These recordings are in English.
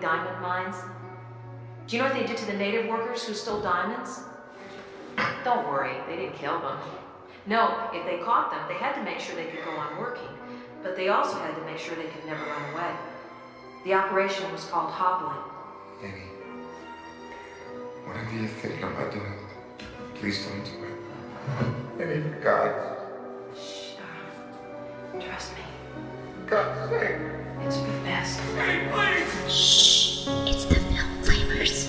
big diamond mines? Do you know what they did to the native workers who stole diamonds? Don't worry, they didn't kill them. No, if they caught them, they had to make sure they could go on working, but they also had to make sure they could never run away. The operation was called hobbling. Amy, whatever you think about doing, please don't do it. Amy, for God. Shh, darling. Trust me. God's sake. It's for the best. Amy, please! Shh, it's the film flavors.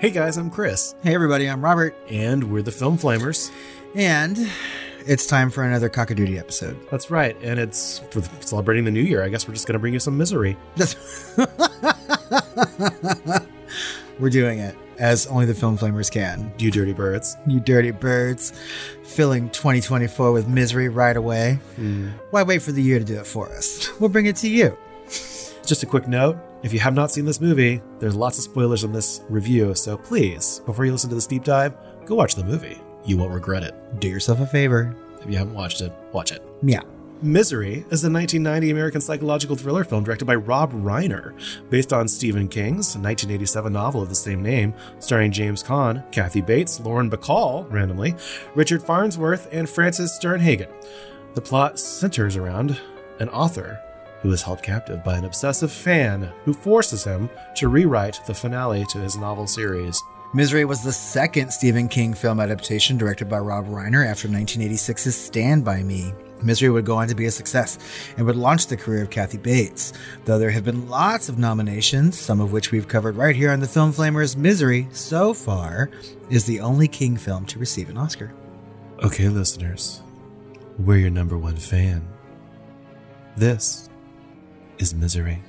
Hey guys, I'm Chris. Hey everybody, I'm Robert. And we're the Film Flamers. And it's time for another Cock-a-Doodie episode. That's right. And it's for celebrating the new year. I guess we're just going to bring you some misery. We're doing it as only the Film Flamers can. You dirty birds. You dirty birds. Filling 2024 with misery right away. Why wait for the year to do it for us? We'll bring it to you. Just a quick note. If you have not seen this movie, there's lots of spoilers in this review, so please, before you listen to this deep dive, go watch the movie. You won't regret it. Do yourself a favor. If you haven't watched it, watch it. Yeah. Misery is a 1990 American psychological thriller film directed by Rob Reiner, based on Stephen King's 1987 novel of the same name, starring James Caan, Kathy Bates, Lauren Bacall, randomly, Richard Farnsworth, and Frances Sternhagen. The plot centers around an author who is held captive by an obsessive fan who forces him to rewrite the finale to his novel series. Misery was the second Stephen King film adaptation directed by Rob Reiner after 1986's Stand By Me. Misery would go on to be a success and would launch the career of Kathy Bates, though there have been lots of nominations, some of which we've covered right here on the Film Flamers. Misery, so far, is the only King film to receive an Oscar. Okay, listeners, we're your number one fan. This is Misery.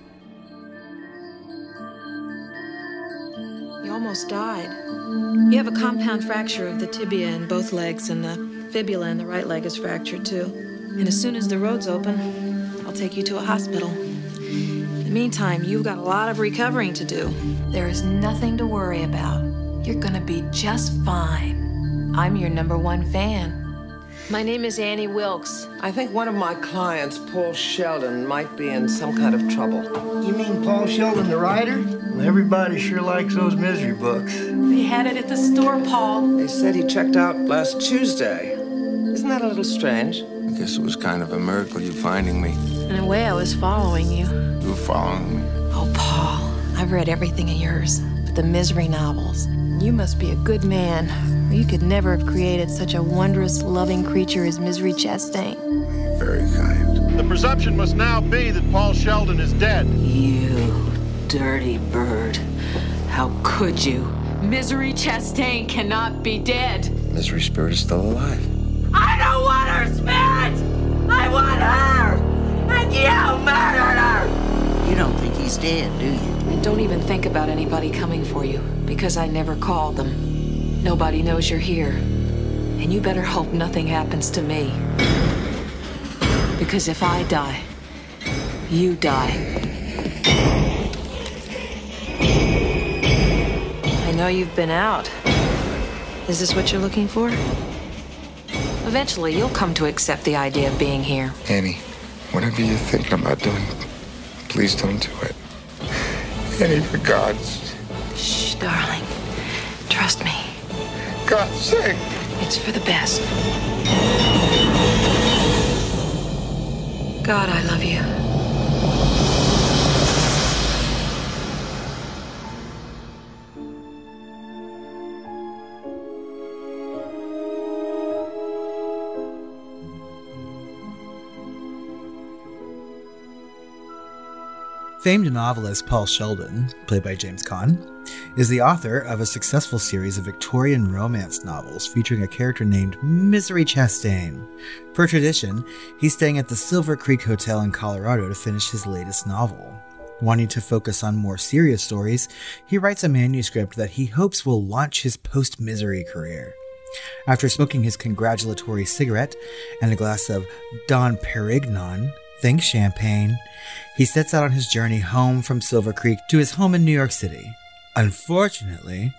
You almost died. You have a compound fracture of the tibia in both legs, and the fibula in the right leg is fractured too. And as soon as the road's open, I'll take you to a hospital. In the meantime, you've got a lot of recovering to do. There is nothing to worry about. You're gonna be just fine. I'm your number one fan. My name is Annie Wilkes. I think one of my clients, Paul Sheldon, might be in some kind of trouble. You mean Paul Sheldon, the writer? Well, everybody sure likes those misery books. They had it at the store, Paul. They said he checked out last Tuesday. Isn't that a little strange? I guess it was kind of a miracle you finding me. In a way, I was following you. You were following me? Oh, Paul, I've read everything of yours, but the misery novels. You must be a good man. You could never have created such a wondrous, loving creature as Misery Chastain. You're very kind. The presumption must now be that Paul Sheldon is dead. You dirty bird. How could you? Misery Chastain cannot be dead. Misery Spirit is still alive. I don't want her spirit! I want her! And you murdered her! You don't think he's dead, do you? And don't even think about anybody coming for you, because I never called them. Nobody knows you're here, and you better hope nothing happens to me. Because if I die, you die. I know you've been out. Is this what you're looking for? Eventually, you'll come to accept the idea of being here. Annie, whatever you're thinking about doing, please don't do it. Annie, for God's... Shh, darling. Trust me. God's sake. It's for the best. God, I love you. Famed novelist Paul Sheldon, played by James Caan, is the author of a successful series of Victorian romance novels featuring a character named Misery Chastain. Per tradition, he's staying at the Silver Creek Hotel in Colorado to finish his latest novel. Wanting to focus on more serious stories, he writes a manuscript that he hopes will launch his post-misery career. After smoking his congratulatory cigarette and a glass of Don Perignon, think champagne, he sets out on his journey home from Silver Creek to his home in New York City. Unfortunately,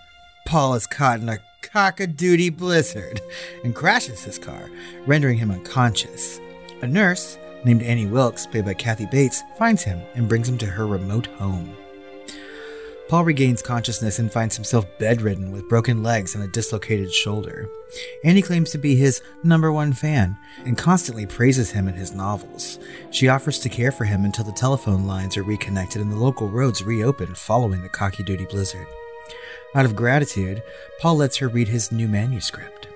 Paul is caught in a cock-a-doodie blizzard and crashes his car, rendering him unconscious. A nurse, named Annie Wilkes, played by Kathy Bates, finds him and brings him to her remote home. Paul regains consciousness and finds himself bedridden with broken legs and a dislocated shoulder. Annie claims to be his #1 fan and constantly praises him in his novels. She offers to care for him until the telephone lines are reconnected and the local roads reopen following the Cocky Doody blizzard. Out of gratitude, Paul lets her read his new manuscript.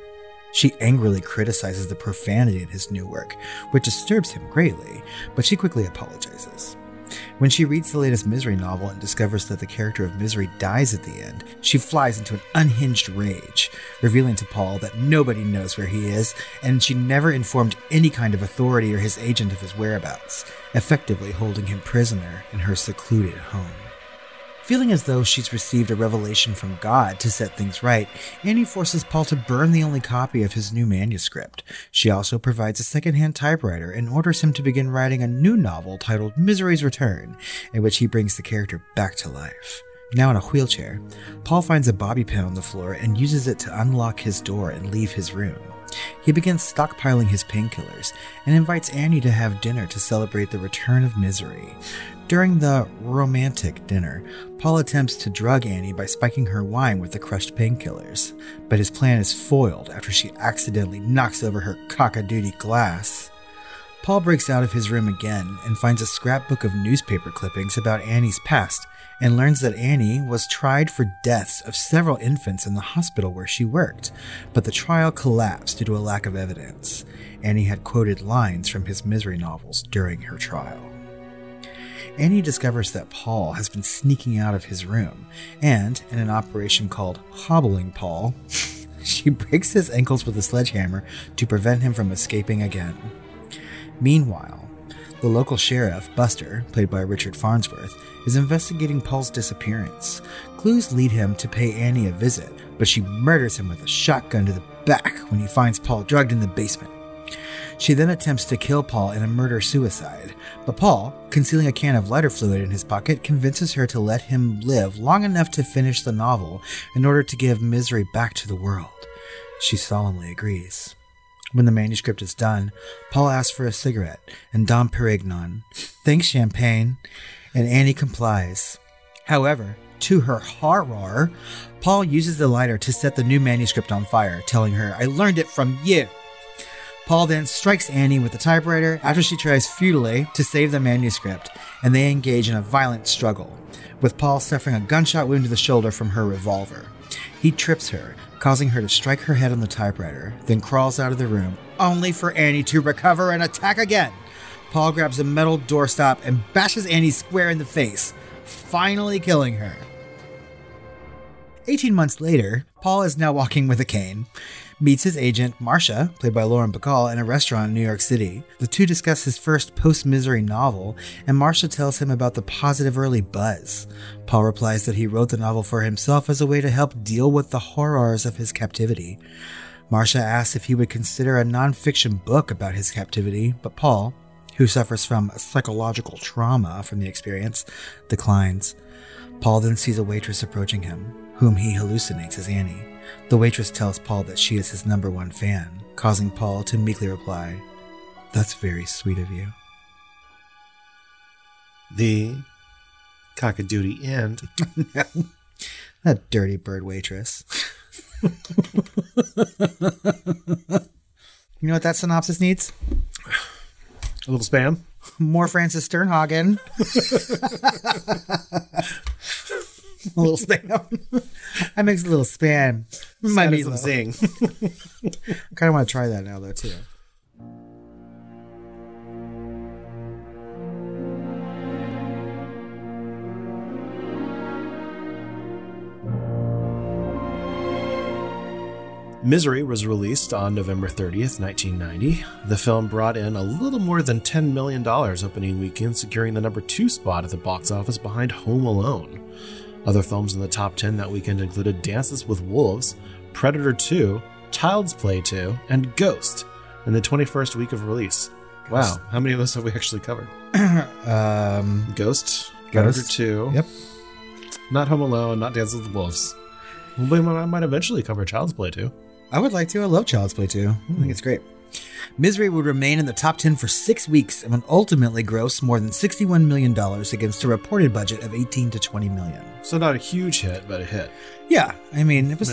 She angrily criticizes the profanity in his new work, which disturbs him greatly, but she quickly apologizes. When she reads the latest Misery novel and discovers that the character of Misery dies at the end, she flies into an unhinged rage, revealing to Paul that nobody knows where he is, and she never informed any kind of authority or his agent of his whereabouts, effectively holding him prisoner in her secluded home. Feeling as though she's received a revelation from God to set things right, Annie forces Paul to burn the only copy of his new manuscript. She also provides a secondhand typewriter and orders him to begin writing a new novel titled Misery's Return, in which he brings the character back to life. Now in a wheelchair, Paul finds a bobby pin on the floor and uses it to unlock his door and leave his room. He begins stockpiling his painkillers and invites Annie to have dinner to celebrate the return of Misery. During the romantic dinner, Paul attempts to drug Annie by spiking her wine with the crushed painkillers, but his plan is foiled after she accidentally knocks over her cock-a-doodie glass. Paul breaks out of his room again and finds a scrapbook of newspaper clippings about Annie's past and learns that Annie was tried for deaths of several infants in the hospital where she worked, but the trial collapsed due to a lack of evidence. Annie had quoted lines from his Misery novels during her trial. Annie discovers that Paul has been sneaking out of his room, and in an operation called Hobbling Paul, she breaks his ankles with a sledgehammer to prevent him from escaping again. Meanwhile, the local sheriff, Buster, played by Richard Farnsworth, is investigating Paul's disappearance. Clues lead him to pay Annie a visit, but she murders him with a shotgun to the back when he finds Paul drugged in the basement. She then attempts to kill Paul in a murder-suicide, but Paul, concealing a can of lighter fluid in his pocket, convinces her to let him live long enough to finish the novel in order to give Misery back to the world. She solemnly agrees. When the manuscript is done, Paul asks for a cigarette and Dom Perignon. Thanks, champagne, and Annie complies. However, to her horror, Paul uses the lighter to set the new manuscript on fire, telling her, "I learned it from you." Paul then strikes Annie with the typewriter after she tries futilely to save the manuscript, and they engage in a violent struggle, with Paul suffering a gunshot wound to the shoulder from her revolver. He trips her, causing her to strike her head on the typewriter, then crawls out of the room, only for Annie to recover and attack again. Paul grabs a metal doorstop and bashes Annie square in the face, finally killing her. 18 months later, Paul is now walking with a cane, meets his agent, Marcia, played by Lauren Bacall, in a restaurant in New York City. The two discuss his first post-Misery novel, and Marcia tells him about the positive early buzz. Paul replies that he wrote the novel for himself as a way to help deal with the horrors of his captivity. Marcia asks if he would consider a non-fiction book about his captivity, but Paul, who suffers from psychological trauma from the experience, declines. Paul then sees a waitress approaching him, whom he hallucinates as Annie. The waitress tells Paul that she is his #1 fan, causing Paul to meekly reply, "That's very sweet of you." The cock-a-doodie end. That dirty bird waitress. You know what that synopsis needs? A little spam. More Frances Sternhagen. A little spam. I mix a little spam. Might be some zing. I kind of want to try that now, though, too. Misery was released on November 30th, 1990. The film brought in a little more than $10 million opening weekend, securing the #2 spot at the box office behind Home Alone. Other films in the top 10 that weekend included Dances with Wolves, Predator 2, Child's Play 2, and Ghost in the 21st week of release. Ghost. Wow. How many of those have we actually covered? Ghost, Predator 2. Yep. Not Home Alone, not Dances with Wolves. We might eventually cover Child's Play 2. I would like to. I love Child's Play 2. I think it's great. Misery would remain in the top 10 for 6 weeks and would ultimately gross more than $61 million against a reported budget of $18 to $20 million. So not a huge hit, but a hit. Yeah. I mean, it was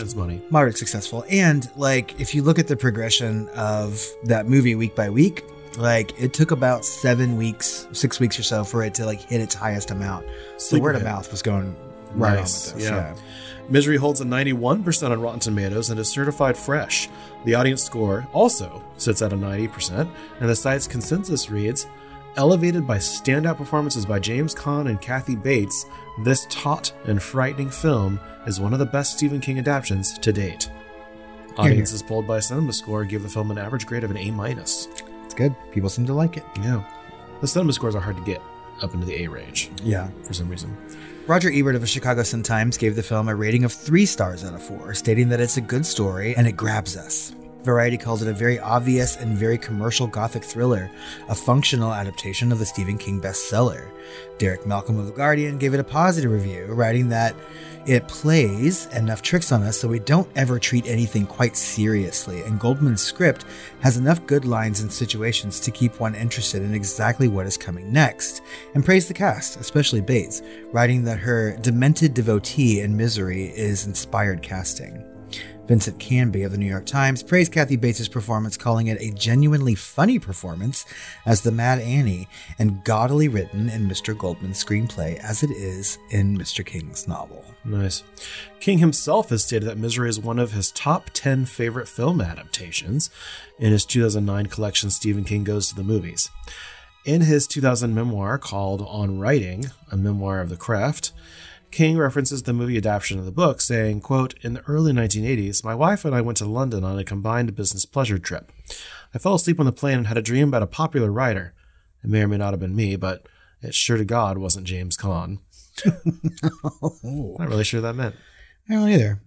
moderate successful. And like, if you look at the progression of that movie week by week, like it took about 6 weeks or so for it to like hit its highest amount. So word of mouth was going right on with this. Yeah. Misery holds a 91% on Rotten Tomatoes and is certified fresh. The audience score also sits at a 90%, and the site's consensus reads, elevated by standout performances by James Caan and Kathy Bates, this taut and frightening film is one of the best Stephen King adaptations to date. Audiences polled by CinemaScore give the film an average grade of an A-. It's good. People seem to like it. Yeah. The CinemaScores are hard to get up into the A range. Yeah. For some reason. Roger Ebert of the Chicago Sun-Times gave the film a rating of 3 stars out of 4, stating that it's a good story and it grabs us. Variety calls it a very obvious and very commercial gothic thriller, a functional adaptation of the Stephen King bestseller. Derek Malcolm of The Guardian gave it a positive review, writing that it plays enough tricks on us so we don't ever treat anything quite seriously, and Goldman's script has enough good lines and situations to keep one interested in exactly what is coming next, and praised the cast, especially Bates, writing that her demented devotee in Misery is inspired casting. Vincent Canby of the New York Times praised Kathy Bates' performance, calling it a genuinely funny performance as the Mad Annie and gaudily written in Mr. Goldman's screenplay as it is in Mr. King's novel. Nice. King himself has stated that Misery is one of his top 10 favorite film adaptations. In his 2009 collection, Stephen King Goes to the Movies. In his 2000 memoir called On Writing, A Memoir of the Craft, King references the movie adaptation of the book, saying, quote, in the early 1980s, my wife and I went to London on a combined business pleasure trip. I fell asleep on the plane and had a dream about a popular writer. It may or may not have been me, but it sure to God wasn't James Caan. Not really sure what that meant. I don't either.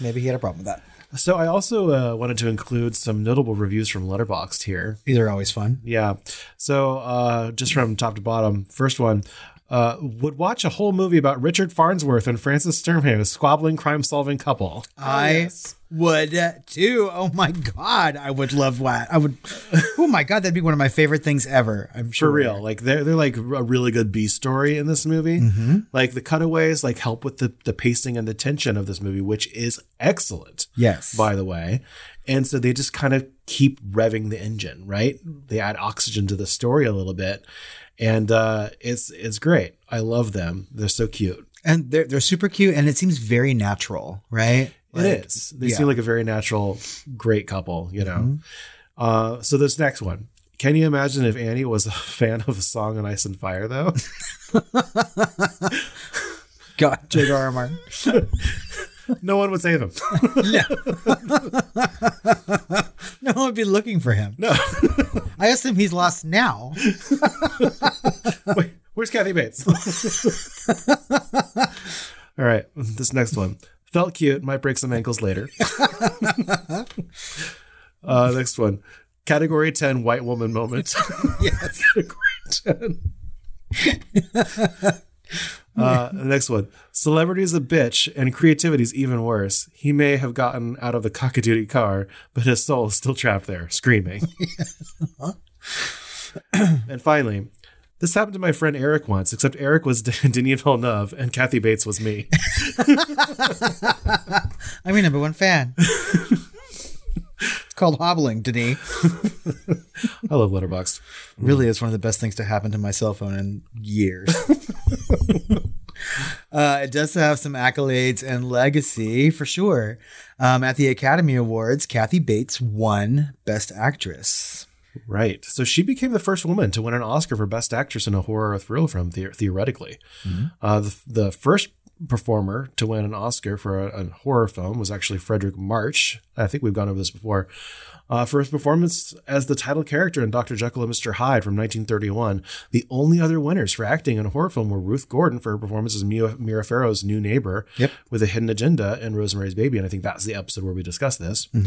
Maybe he had a problem with that. So I also wanted to include some notable reviews from Letterboxd here. These are always fun. Yeah. So just from top to bottom, first one. Would watch a whole movie about Richard Farnsworth and Frances Sternhagen, a squabbling, crime-solving couple. I would too. Oh my God, I would love that. I would. Oh my God, that'd be one of my favorite things ever. I'm sure. For real, like they're like a really good B story in this movie. Mm-hmm. Like the cutaways, like help with the pacing and the tension of this movie, which is excellent. Yes, by the way. And so they just kind of keep revving the engine, right? They add oxygen to the story a little bit. And it's great. I love them. They're so cute. And they're super cute. And it seems very natural, right? Like, it is. They seem like a very natural, great couple, you know? Mm-hmm. So this next one. Can you imagine if Annie was a fan of A Song on Ice and Fire, though? God, J.R.R. Martin. No one would save him. No. No one would be looking for him. No. I assume he's lost now. Wait, where's Kathy Bates? All right. This next one. Felt cute. Might break some ankles later. Next one. Category 10 white woman moment. Yes. Category 10. The next one. Celebrity's a bitch and creativity's even worse. He may have gotten out of the cock-a-doodle car, but his soul is still trapped there, screaming. And finally, this happened to my friend Eric once, except Eric was Denis Villeneuve and Kathy Bates was me. I'm your number one fan. It's called hobbling, Denis. I love Letterboxd. Really is one of the best things to happen to my cell phone in years. It does have some accolades and legacy for sure. At the Academy Awards, Kathy Bates won Best Actress. Right. So she became the first woman to win an Oscar for Best Actress in a horror or thrill film, theoretically. Mm-hmm. The first performer to win an Oscar for a horror film was actually Frederick March. I think we've gone over this before. For his performance as the title character in Dr. Jekyll and Mr. Hyde from 1931, the only other winners for acting in a horror film were Ruth Gordon for her performance as Mia Farrow's new neighbor with a hidden agenda in Rosemary's Baby. And I think that's the episode where we discussed this from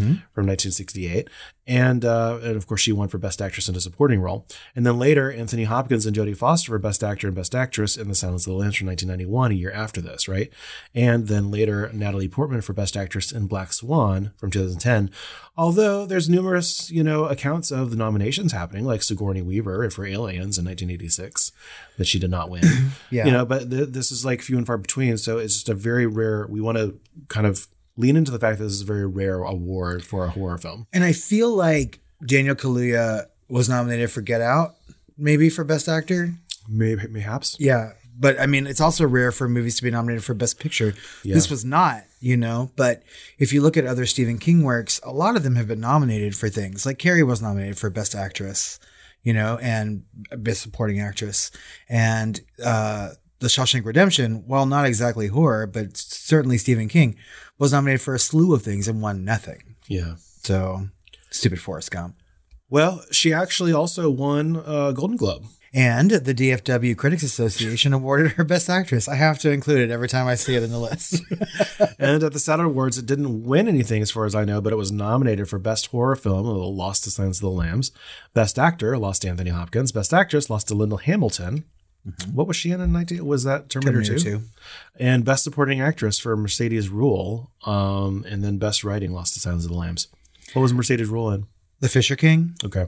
1968. And of course, she won for Best Actress in a Supporting Role. And then later, Anthony Hopkins and Jodie Foster for Best Actor and Best Actress in The Silence of the Lambs from 1991, a year after this. this, right? And then later, Natalie Portman for Best Actress in Black Swan from 2010. Although there's numerous, you know, accounts of the nominations happening, like Sigourney Weaver for Aliens in 1986 that she did not win. Yeah. You know, but this is like few and far between. So it's just a very rare, we want to kind of lean into the fact that this is a very rare award for a horror film. And I feel like Daniel Kaluuya was nominated for Get Out, maybe for Best Actor. Maybe, perhaps. Yeah. But I mean, it's also rare for movies to be nominated for Best Picture. Yeah. This was not, you know, but if you look at other Stephen King works, a lot of them have been nominated for things. Like Carrie was nominated for Best Actress, you know, and Best Supporting Actress. And The Shawshank Redemption, while not exactly horror, but certainly Stephen King, was nominated for a slew of things and won nothing. Yeah. So stupid Forrest Gump. Well, she actually also won a Golden Globe. And the DFW Critics Association awarded her Best Actress. I have to include it every time I see it in the list. And at the Saturn Awards, it didn't win anything as far as I know, but it was nominated for Best Horror Film, lost to Silence of the Lambs. Best Actor, lost to Anthony Hopkins. Best Actress, lost to Linda Hamilton. Mm-hmm. What was she in 19? Was that Terminator 2? And Best Supporting Actress for Mercedes Rule. And then Best Writing, lost to Silence of the Lambs. What was Mercedes Rule in? The Fisher King. Okay.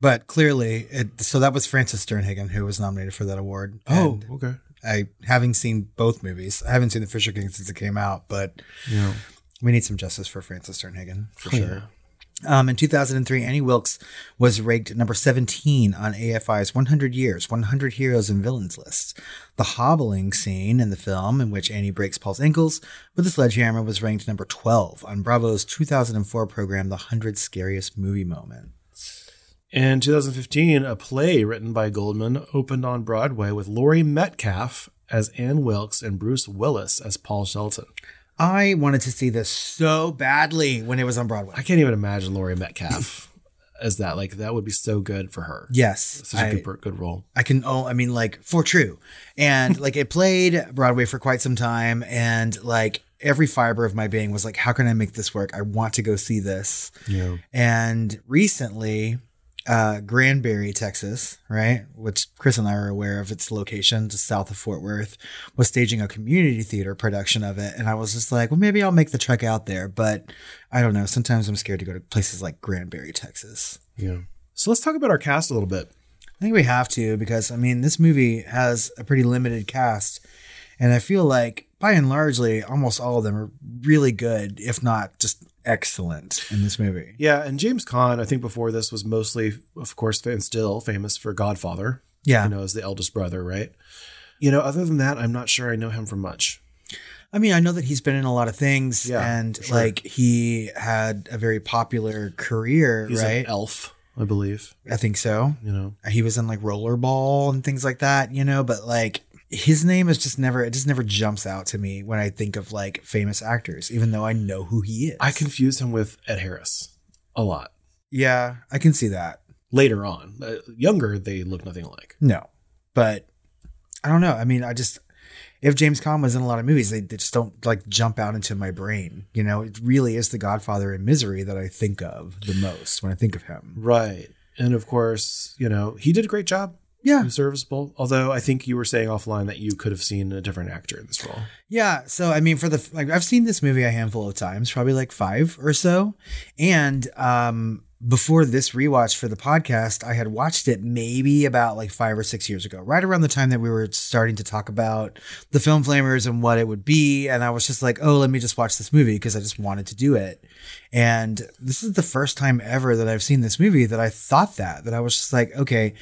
But clearly, so that was Frances Sternhagen who was nominated for that award. Oh, and okay. Having seen both movies, I haven't seen The Fisher King since it came out, but yeah, we need some justice for Frances Sternhagen for sure. Yeah. In 2003, Annie Wilkes was ranked number 17 on AFI's 100 Years, 100 Heroes and Villains list. The hobbling scene in the film in which Annie breaks Paul's ankles with a sledgehammer was ranked number 12 on Bravo's 2004 program, The 100 Scariest Movie Moments. In 2015, a play written by Goldman opened on Broadway with Laurie Metcalf as Ann Wilkes and Bruce Willis as Paul Shelton. I wanted to see this so badly when it was on Broadway. I can't even imagine Laurie Metcalf as that. Like, that would be so good for her. Yes. Such a good role. For true. And like, it played Broadway for quite some time, and like, every fiber of my being was like, how can I make this work? I want to go see this. Yeah. And recently, Granbury, Texas, right, which Chris and I are aware of its location just south of Fort Worth, was staging a community theater production of it. And I was just like, well, maybe I'll make the trek out there. But I don't know. Sometimes I'm scared to go to places like Granbury, Texas. Yeah. So let's talk about our cast a little bit. I think we have to, because, I mean, this movie has a pretty limited cast. And I feel like by and largely, almost all of them are really good, if not just excellent in this movie. Yeah. And James Caan, I think before this, was mostly, of course, and still famous for Godfather. Yeah. You know, as the eldest brother, right? You know, other than that, I'm not sure I know him from much. I mean, I know that he's been in a lot of things, and like, he had a very popular career, he's right? An elf, I believe. I think so. You know, he was in like Rollerball and things like that, you know, but like, his name is just never, it just never jumps out to me when I think of like famous actors, even though I know who he is. I confuse him with Ed Harris a lot. Yeah, I can see that. Later on. Younger, they look nothing alike. No, but I don't know. I mean, if James Caan was in a lot of movies, they just don't like jump out into my brain. You know, it really is the Godfather and Misery that I think of the most when I think of him. Right. And of course, you know, he did a great job. Yeah. Serviceable. Although I think you were saying offline that you could have seen a different actor in this role. Yeah. So, I mean, I've seen this movie a handful of times, probably like 5 or so. And before this rewatch for the podcast, I had watched it maybe about like 5 or 6 years ago, right around the time that we were starting to talk about the Film Flamers and what it would be. And I was just like, oh, let me just watch this movie because I just wanted to do it. And this is the first time ever that I've seen this movie that I thought that I was just like, okay,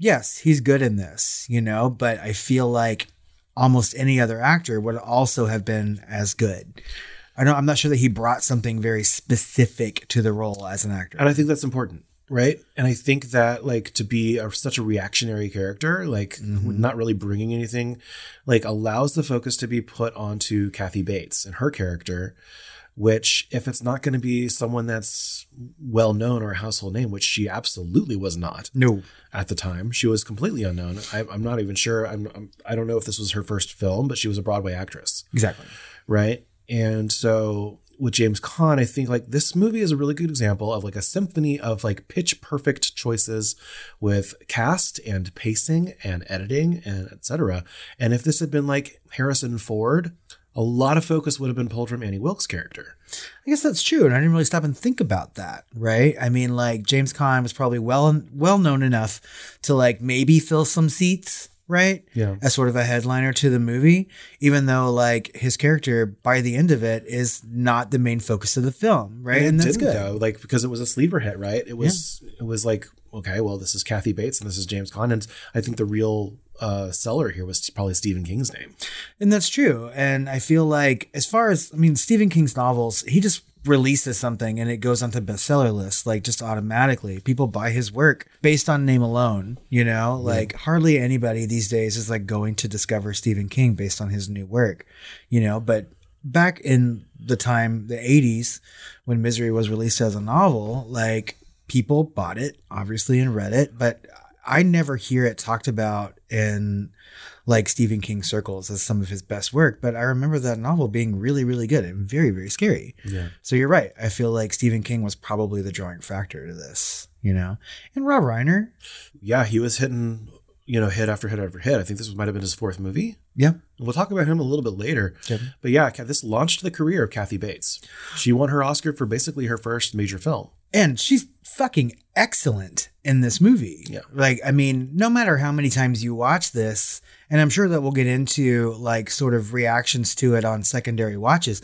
yes, he's good in this, you know, but I feel like almost any other actor would also have been as good. I'm not sure that he brought something very specific to the role as an actor. And I think that's important, right? And I think that, like, to be such a reactionary character, like, mm-hmm. not really bringing anything, like, allows the focus to be put onto Kathy Bates and her character, which, if it's not going to be someone that's well-known or a household name, which she absolutely was not. No. At the time, she was completely unknown. I'm not even sure. I don't know if this was her first film, but she was a Broadway actress. Exactly. Right? And so with James Caan, I think, like, this movie is a really good example of like a symphony of like pitch perfect choices with cast and pacing and editing and et cetera. And if this had been like Harrison Ford – a lot of focus would have been pulled from Annie Wilkes' character. I guess that's true. And I didn't really stop and think about that, right? I mean, like, James Caan was probably well known enough to, like, maybe fill some seats, right? Yeah. As sort of a headliner to the movie, even though, like, his character by the end of it is not the main focus of the film, right? And that's good, though, like, because it was a sleeper hit, right? It was like, okay, well, this is Kathy Bates and this is James Caan. And I think the real seller here was probably Stephen King's name. And that's true. And I feel like, as far as, I mean, Stephen King's novels, he just releases something and it goes onto bestseller lists, like, just automatically. People buy his work based on name alone, you know, like, hardly anybody these days is, like, going to discover Stephen King based on his new work, you know. But back in the time, the 80s, when Misery was released as a novel, like, people bought it, obviously, and read it, but I never hear it talked about in, like, Stephen King circles as some of his best work. But I remember that novel being really, really good and very, very scary. Yeah. So you're right. I feel like Stephen King was probably the drawing factor to this, you know. And Rob Reiner. Yeah, he was hitting, you know, hit after hit after hit. I think this might have been his fourth movie. Yeah. And we'll talk about him a little bit later. Yep. But yeah, this launched the career of Kathy Bates. She won her Oscar for basically her first major film. And she's fucking excellent in this movie. Yeah. Like, I mean, no matter how many times you watch this, and I'm sure that we'll get into, like, sort of reactions to it on secondary watches,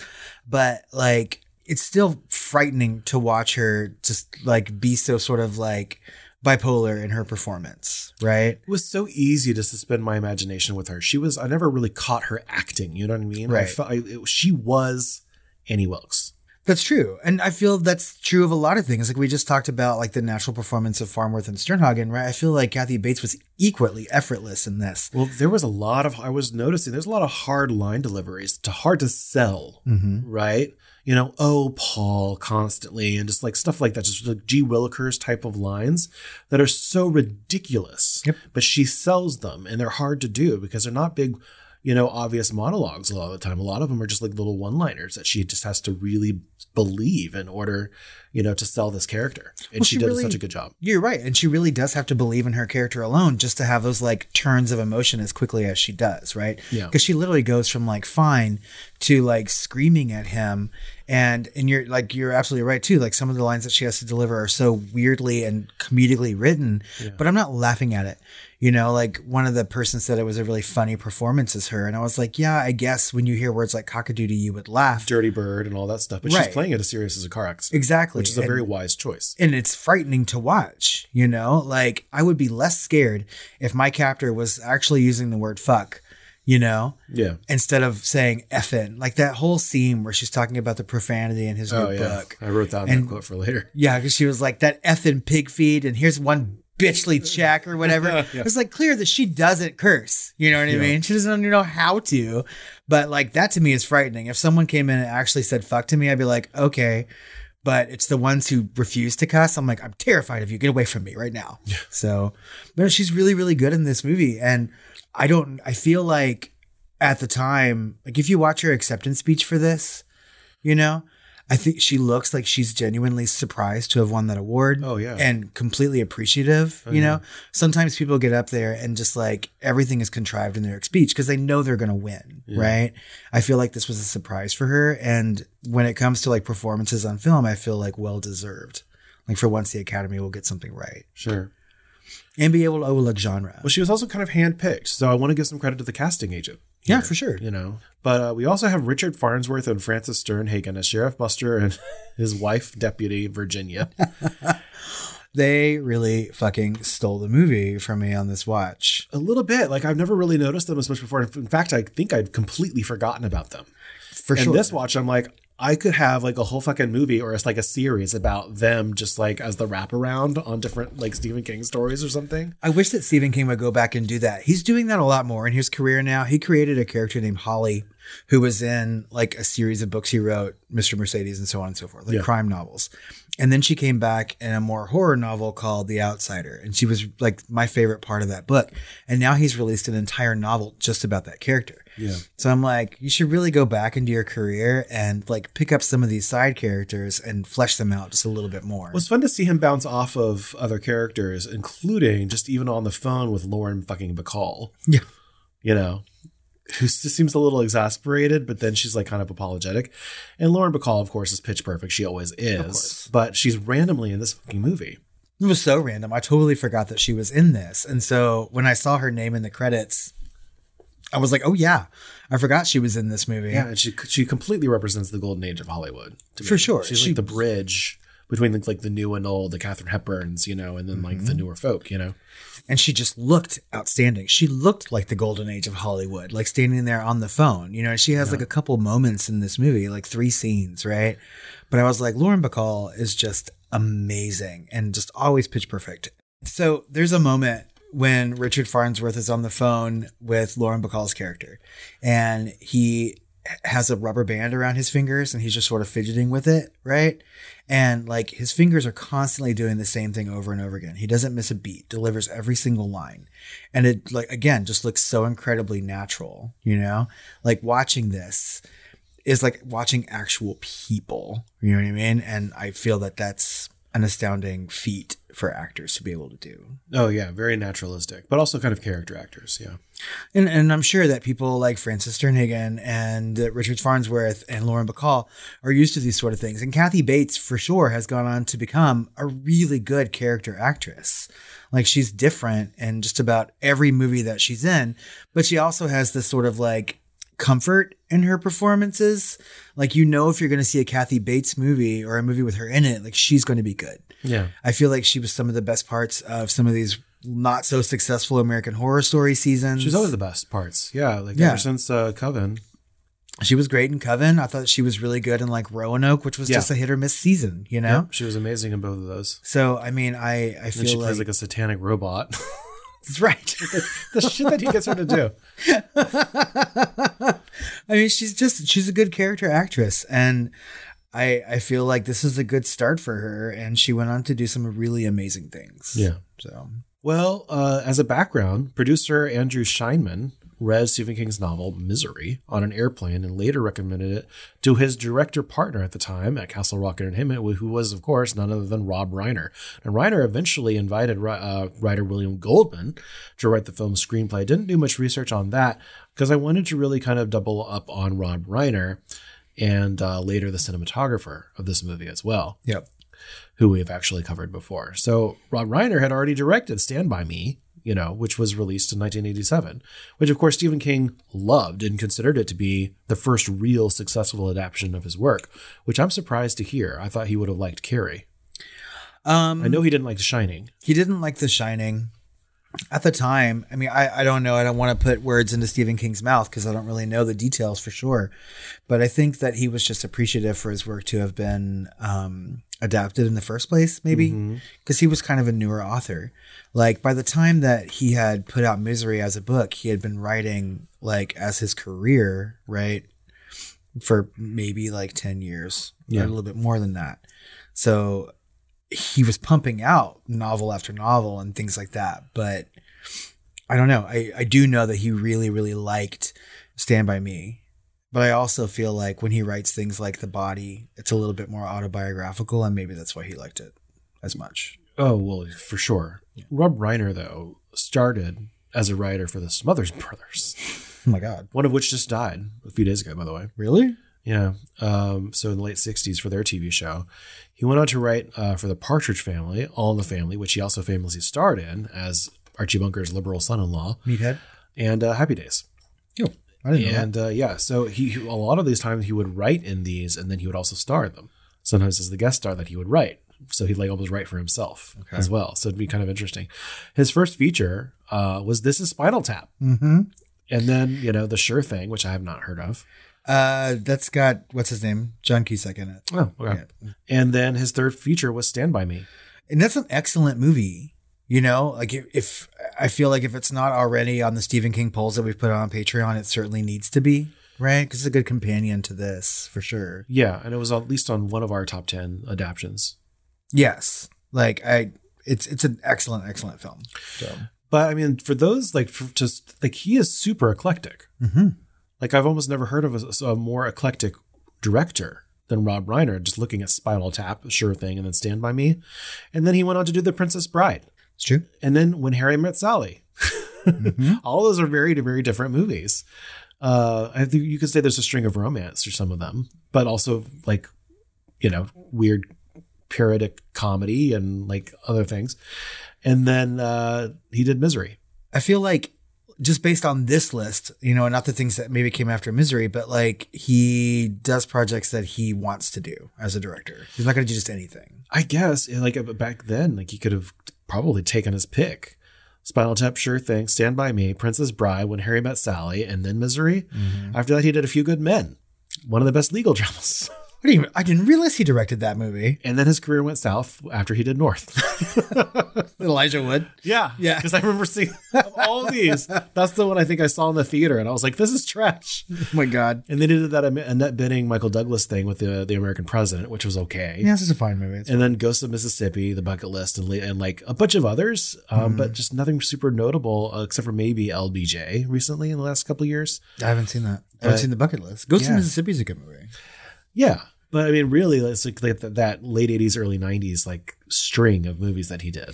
but, like, it's still frightening to watch her just, like, be so sort of, like, bipolar in her performance, right? It was so easy to suspend my imagination with her. I never really caught her acting, you know what I mean? Right. She was Annie Wilkes. That's true. And I feel that's true of a lot of things. Like, we just talked about, like, the natural performance of Farnsworth and Sternhagen, right? I feel like Kathy Bates was equally effortless in this. Well, there's a lot of hard line deliveries, hard to sell, right? You know, oh, Paul, constantly, and just, like, stuff like that. Just like G. Willikers type of lines that are so ridiculous. Yep. But she sells them, and they're hard to do because they're not big, you know, obvious monologues a lot of the time. A lot of them are just, like, little one-liners that she just has to really believe in order, you know, to sell this character. And well, she does really, such a good job. You're right. And she really does have to believe in her character alone just to have those, like, turns of emotion as quickly as she does, right? Yeah. Because she literally goes from, like, fine to, like, screaming at him. And you're, like, you're absolutely right too. Like, some of the lines that she has to deliver are so weirdly and comedically written, but I'm not laughing at it. You know, like, one of the person said it was a really funny performance as her. And I was like, yeah, I guess when you hear words like cockadoodie, you would laugh. Dirty bird and all that stuff. But she's playing it as serious as a car accident. Exactly. Which is a very wise choice. And it's frightening to watch, you know? Like, I would be less scared if my captor was actually using the word fuck, you know? Yeah. Instead of saying effing. Like, that whole scene where she's talking about the profanity in his new book. I wrote down that quote for later. Yeah, because she was like, that effing pig feed. And here's one bitchly check or whatever. Yeah. It's like clear that she doesn't curse. You know what I mean? She doesn't know how to, but like that to me is frightening. If someone came in and actually said fuck to me, I'd be like, okay, but it's the ones who refuse to cuss. I'm like, I'm terrified of you. Get away from me right now. Yeah. So, but she's really, really good in this movie. And I feel like at the time, like if you watch her acceptance speech for this, you know, I think she looks like she's genuinely surprised to have won that award. Oh, yeah. And completely appreciative. You know, sometimes people get up there and just like everything is contrived in their speech because they know they're going to win. Yeah. Right. I feel like this was a surprise for her. And when it comes to like performances on film, I feel like well deserved. Like for once, the Academy will get something right. Sure. And be able to overlook genre. Well, she was also kind of handpicked. So I want to give some credit to the casting agent. Here, yeah, for sure. You know, but we also have Richard Farnsworth and Frances Sternhagen as Sheriff Buster and his wife, Deputy Virginia. They really fucking stole the movie from me on this watch. A little bit. Like I've never really noticed them as much before. In fact, I think I'd completely forgotten about them. For sure. And this watch, I'm like, I could have like a whole fucking movie or it's like a series about them just like as the wraparound on different like Stephen King stories or something. I wish that Stephen King would go back and do that. He's doing that a lot more in his career now. He created a character named Holly who was in like a series of books he wrote, Mr. Mercedes and so on and so forth, like crime novels. And then she came back in a more horror novel called The Outsider. And she was like my favorite part of that book. And now he's released an entire novel just about that character. Yeah. So I'm like, you should really go back into your career and like pick up some of these side characters and flesh them out just a little bit more. It was fun to see him bounce off of other characters, including just even on the phone with Lauren fucking Bacall. Yeah. You know, who just seems a little exasperated, but then she's like kind of apologetic. And Lauren Bacall, of course, is pitch perfect. She always is. But she's randomly in this fucking movie. It was so random. I totally forgot that she was in this. And so when I saw her name in the credits, I was like, oh, yeah, I forgot she was in this movie. Yeah, and she completely represents the golden age of Hollywood. For sure. She's like the bridge between like the new and old, the Katharine Hepburns, you know, and then like the newer folk, you know. And she just looked outstanding. She looked like the golden age of Hollywood, like standing there on the phone. You know, she has like a couple moments in this movie, like 3 scenes, right? But I was like, Lauren Bacall is just amazing and just always pitch perfect. So there's a moment when Richard Farnsworth is on the phone with Lauren Bacall's character, and he has a rubber band around his fingers and he's just sort of fidgeting with it, right? And like his fingers are constantly doing the same thing over and over again. He doesn't miss a beat, delivers every single line. And it like, again, just looks so incredibly natural, you know, like watching this is like watching actual people, you know what I mean? And I feel that that's an astounding feat for actors to be able to do. Oh yeah. Very naturalistic, but also kind of character actors. Yeah. And I'm sure that people like Frances Sternhagen and Richard Farnsworth and Lauren Bacall are used to these sort of things. And Kathy Bates for sure has gone on to become a really good character actress. Like she's different in just about every movie that she's in, but she also has this sort of like comfort in her performances. Like, you know, if you're going to see a Kathy Bates movie or a movie with her in it, like she's going to be good. Yeah. I feel like she was some of the best parts of some of these not so successful American Horror Story seasons. She's always the best parts. Yeah. Like ever since Coven. She was great in Coven. I thought she was really good in like Roanoke, which was just a hit or miss season, you know? Yep. She was amazing in both of those. So, I mean, I feel like she plays like a satanic robot. That's right. The shit that he gets her to do. I mean, she's a good character actress. And I feel like this is a good start for her. And she went on to do some really amazing things. Yeah. So, well, as a background, producer Andrew Scheinman read Stephen King's novel Misery on an airplane and later recommended it to his director partner at the time at Castle Rock Entertainment, who was, of course, none other than Rob Reiner. And Reiner eventually invited writer William Goldman to write the film's screenplay. I didn't do much research on that because I wanted to really kind of double up on Rob Reiner and later the cinematographer of this movie as well. Yep. Who we have actually covered before. So Rob Reiner had already directed Stand By Me, you know, which was released in 1987, which, of course, Stephen King loved and considered it to be the first real successful adaptation of his work, which I'm surprised to hear. I thought he would have liked Carrie. I know he didn't like The Shining. He didn't like The Shining at the time. I mean, I don't know. I don't want to put words into Stephen King's mouth because I don't really know the details for sure. But I think that he was just appreciative for his work to have been adapted in the first place, maybe, because he was kind of a newer author. Like by the time that he had put out Misery as a book, he had been writing like as his career, right, for maybe like 10 years, or a little bit more than that. So he was pumping out novel after novel and things like that. But I don't know. I do know that he really, really liked Stand By Me. But I also feel like when he writes things like The Body, it's a little bit more autobiographical, and maybe that's why he liked it as much. Oh, well, for sure. Yeah. Rob Reiner, though, started as a writer for the Smothers Brothers. Oh, my God. One of which just died a few days ago, by the way. Really? Yeah. So in the late 60s for their TV show, he went on to write for the Partridge Family, All in the Family, which he also famously starred in as Archie Bunker's liberal son-in-law. Meathead. And Happy Days. Oh. I didn't know that. So he a lot of these times he would write in these, and then he would also star in them. Sometimes as the guest star that he would write. So he'd like almost write for himself as well. So it'd be kind of interesting. His first feature was This Is Spinal Tap. Mm-hmm. And then, you know, The Sure Thing, which I have not heard of. That's got, what's his name? John Cusack in it. Oh, okay. Yeah. And then his third feature was Stand By Me. And that's an excellent movie. You know, like if I feel like if it's not already on the Stephen King polls that we've put on Patreon, it certainly needs to be, right? Because it's a good companion to this for sure. Yeah. And it was at least on one of our top 10 adaptions. Yes. Like it's an excellent, excellent film. So. But I mean, for those like for just like he is super eclectic. Mm-hmm. Like I've almost never heard of a more eclectic director than Rob Reiner, just looking at Spinal Tap, Sure Thing, and then Stand By Me. And then he went on to do The Princess Bride. It's true. And then When Harry Met Sally. All those are very, very different movies. I think you could say there's a string of romance through some of them, but also like, you know, weird parodic comedy and like other things. And then he did Misery. I feel like just based on this list, you know, and not the things that maybe came after Misery, but like he does projects that he wants to do as a director. He's not going to do just anything. I guess like back then, like he could have probably taken his pick. Spinal Tap, Sure Thing, Stand By Me, Princess Bride, When Harry Met Sally, and then Misery. Mm-hmm. After that, he did A Few Good Men, one of the best legal dramas. I didn't realize he directed that movie. And then his career went south after he did North. Elijah Wood. Yeah. Yeah. Because I remember seeing all these. That's the one I think I saw in the theater. And I was like, this is trash. Oh, my God. And they did that Annette Bening, Michael Douglas thing with the American President, which was okay. Yeah, this is a fine movie. It's and fun. Then Ghosts of Mississippi, The Bucket List, and like a bunch of others. But just nothing super notable except for maybe LBJ recently in the last couple of years. I haven't seen that. I haven't seen The Bucket List. Ghosts of Mississippi is a good movie. Yeah. But I mean, really, it's like that late 80s, early 90s, like string of movies that he did.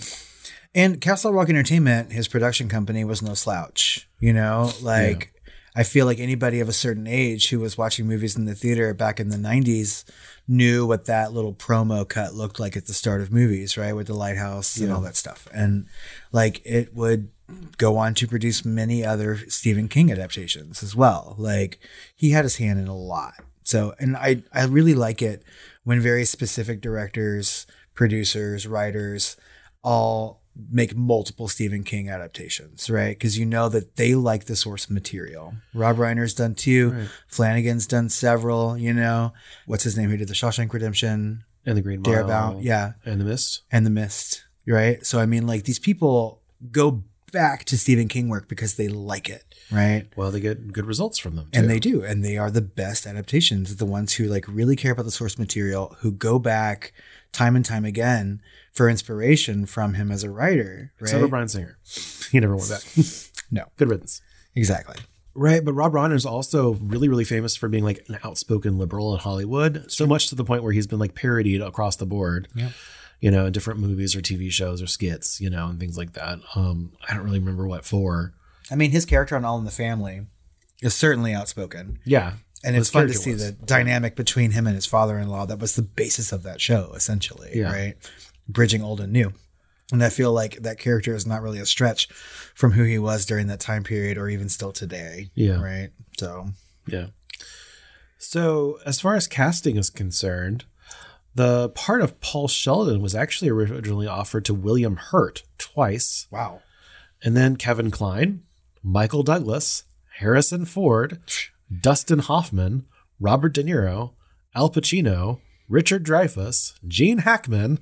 And Castle Rock Entertainment, his production company, was no slouch. You know, like I feel like anybody of a certain age who was watching movies in the theater back in the 90s knew what that little promo cut looked like at the start of movies, right? With the lighthouse and all that stuff. And like it would go on to produce many other Stephen King adaptations as well. Like he had his hand in a lot. So, and I really like it when very specific directors, producers, writers all make multiple Stephen King adaptations, right? Because you know that they like the source material. Rob Reiner's done 2. Right. Flanagan's done several, you know. What's his name? Who did The Shawshank Redemption? And The Green Mile. Darebout, yeah. And The Mist. And The Mist, right? So, I mean, like these people go back to Stephen King work because they like it, right? Well, they get good results from them too. And they do, and they are the best adaptations, the ones who like really care about the source material, who go back time and time again for inspiration from him as a writer, right? Except for Bryan Singer, he never went back. No, good riddance. Exactly. Right, but Rob Reiner is also really, really famous for being like an outspoken liberal in Hollywood, so much to the point where he's been like parodied across the board. Yeah. You know, in different movies or TV shows or skits, you know, and things like that. I don't really remember what for. I mean, his character on All in the Family is certainly outspoken. Yeah. And it's fun to see the dynamic between him and his father-in-law. That was the basis of that show, essentially, right? Bridging old and new. And I feel like that character is not really a stretch from who he was during that time period or even still today. Yeah. Right? So. Yeah. So as far as casting is concerned, the part of Paul Sheldon was actually originally offered to William Hurt twice. Wow. And then Kevin Kline, Michael Douglas, Harrison Ford, Dustin Hoffman, Robert De Niro, Al Pacino, Richard Dreyfuss, Gene Hackman,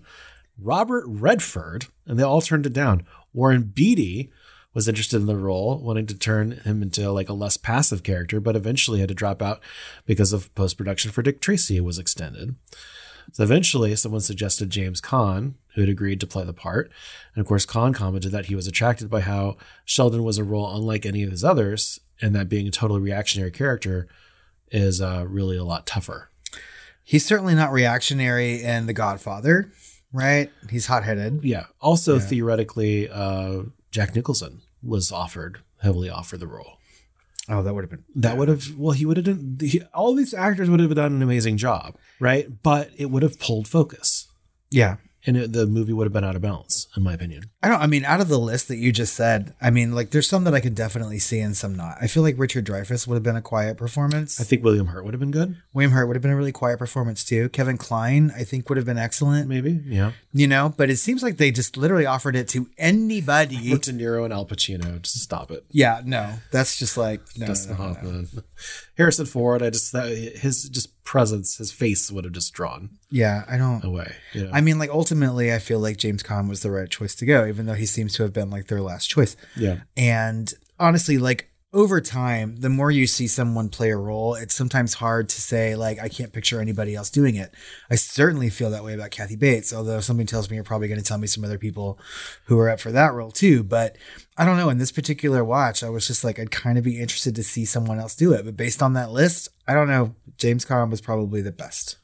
Robert Redford, and they all turned it down. Warren Beatty was interested in the role, wanting to turn him into like a less passive character, but eventually had to drop out because of post-production for Dick Tracy was extended. So eventually someone suggested James Caan, who had agreed to play the part. And of course, Caan commented that he was attracted by how Sheldon was a role unlike any of his others, and that being a totally reactionary character is really a lot tougher. He's certainly not reactionary in The Godfather, right? He's hot-headed. Yeah. Also, theoretically, Jack Nicholson was heavily offered the role. Oh, that would have been. That would have. Well, he would have done. All these actors would have done an amazing job, right? But it would have pulled focus. Yeah. And the movie would have been out of balance, in my opinion. Out of the list that you just said, I mean, like there's some that I could definitely see and some not. I feel like Richard Dreyfuss would have been a quiet performance. I think William Hurt would have been good. William Hurt would have been a really quiet performance too. Kevin Kline, I think, would have been excellent. Maybe, yeah. You know, but it seems like they just literally offered it to anybody. With De Niro and Al Pacino, just stop it. Yeah, no, that's just like no. Harrison Ford, his presence, his face would have just drawn. Yeah, I don't. Away. You know? I mean, like ultimately, I feel like James Caan was the right choice to go, even though he seems to have been like their last choice. Yeah. And honestly, like over time, the more you see someone play a role, it's sometimes hard to say like I can't picture anybody else doing it. I certainly feel that way about Kathy Bates, although something tells me you're probably going to tell me some other people who are up for that role too. But I don't know. In this particular watch, I was just like, I'd kind of be interested to see someone else do it. But based on that list, I don't know. James Caan was probably the best.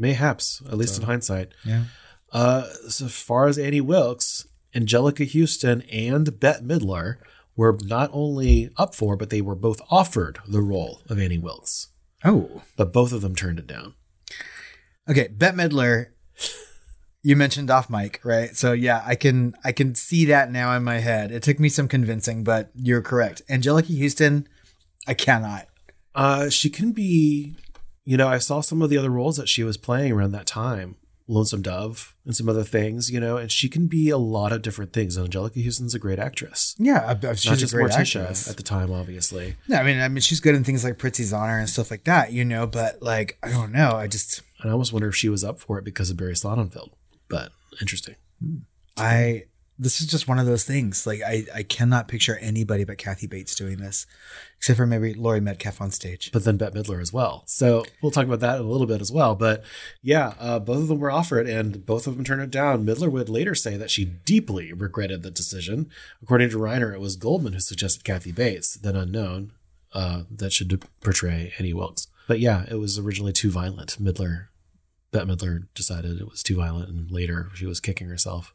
Mayhaps, at least in hindsight. Yeah. So far as Annie Wilkes, Angelica Houston, and Bette Midler were not only up for, but they were both offered the role of Annie Wilkes. Oh. But both of them turned it down. Okay, Bette Midler, you mentioned off mic, right? So yeah, I can see that now in my head. It took me some convincing, but you're correct. Angelica Houston, I cannot. She can be, you know, I saw some of the other roles that she was playing around that time. Lonesome Dove and some other things, you know, and she can be a lot of different things. Angelica Houston's a great actress. Yeah, she's a great actress at the time, obviously. No, I mean, she's good in things like Prizzi's Honor and stuff like that, you know. But like, I don't know. I almost wonder if she was up for it because of Barry Sonnenfeld. But interesting. This is just one of those things. Like, I cannot picture anybody but Kathy Bates doing this, except for maybe Laurie Metcalf on stage. But then Bette Midler as well. So we'll talk about that in a little bit as well. But yeah, both of them were offered and both of them turned it down. Midler would later say that she deeply regretted the decision. According to Reiner, it was Goldman who suggested Kathy Bates, then unknown, that should portray Annie Wilkes. But yeah, it was originally too violent. Bette Midler decided it was too violent, and later she was kicking herself.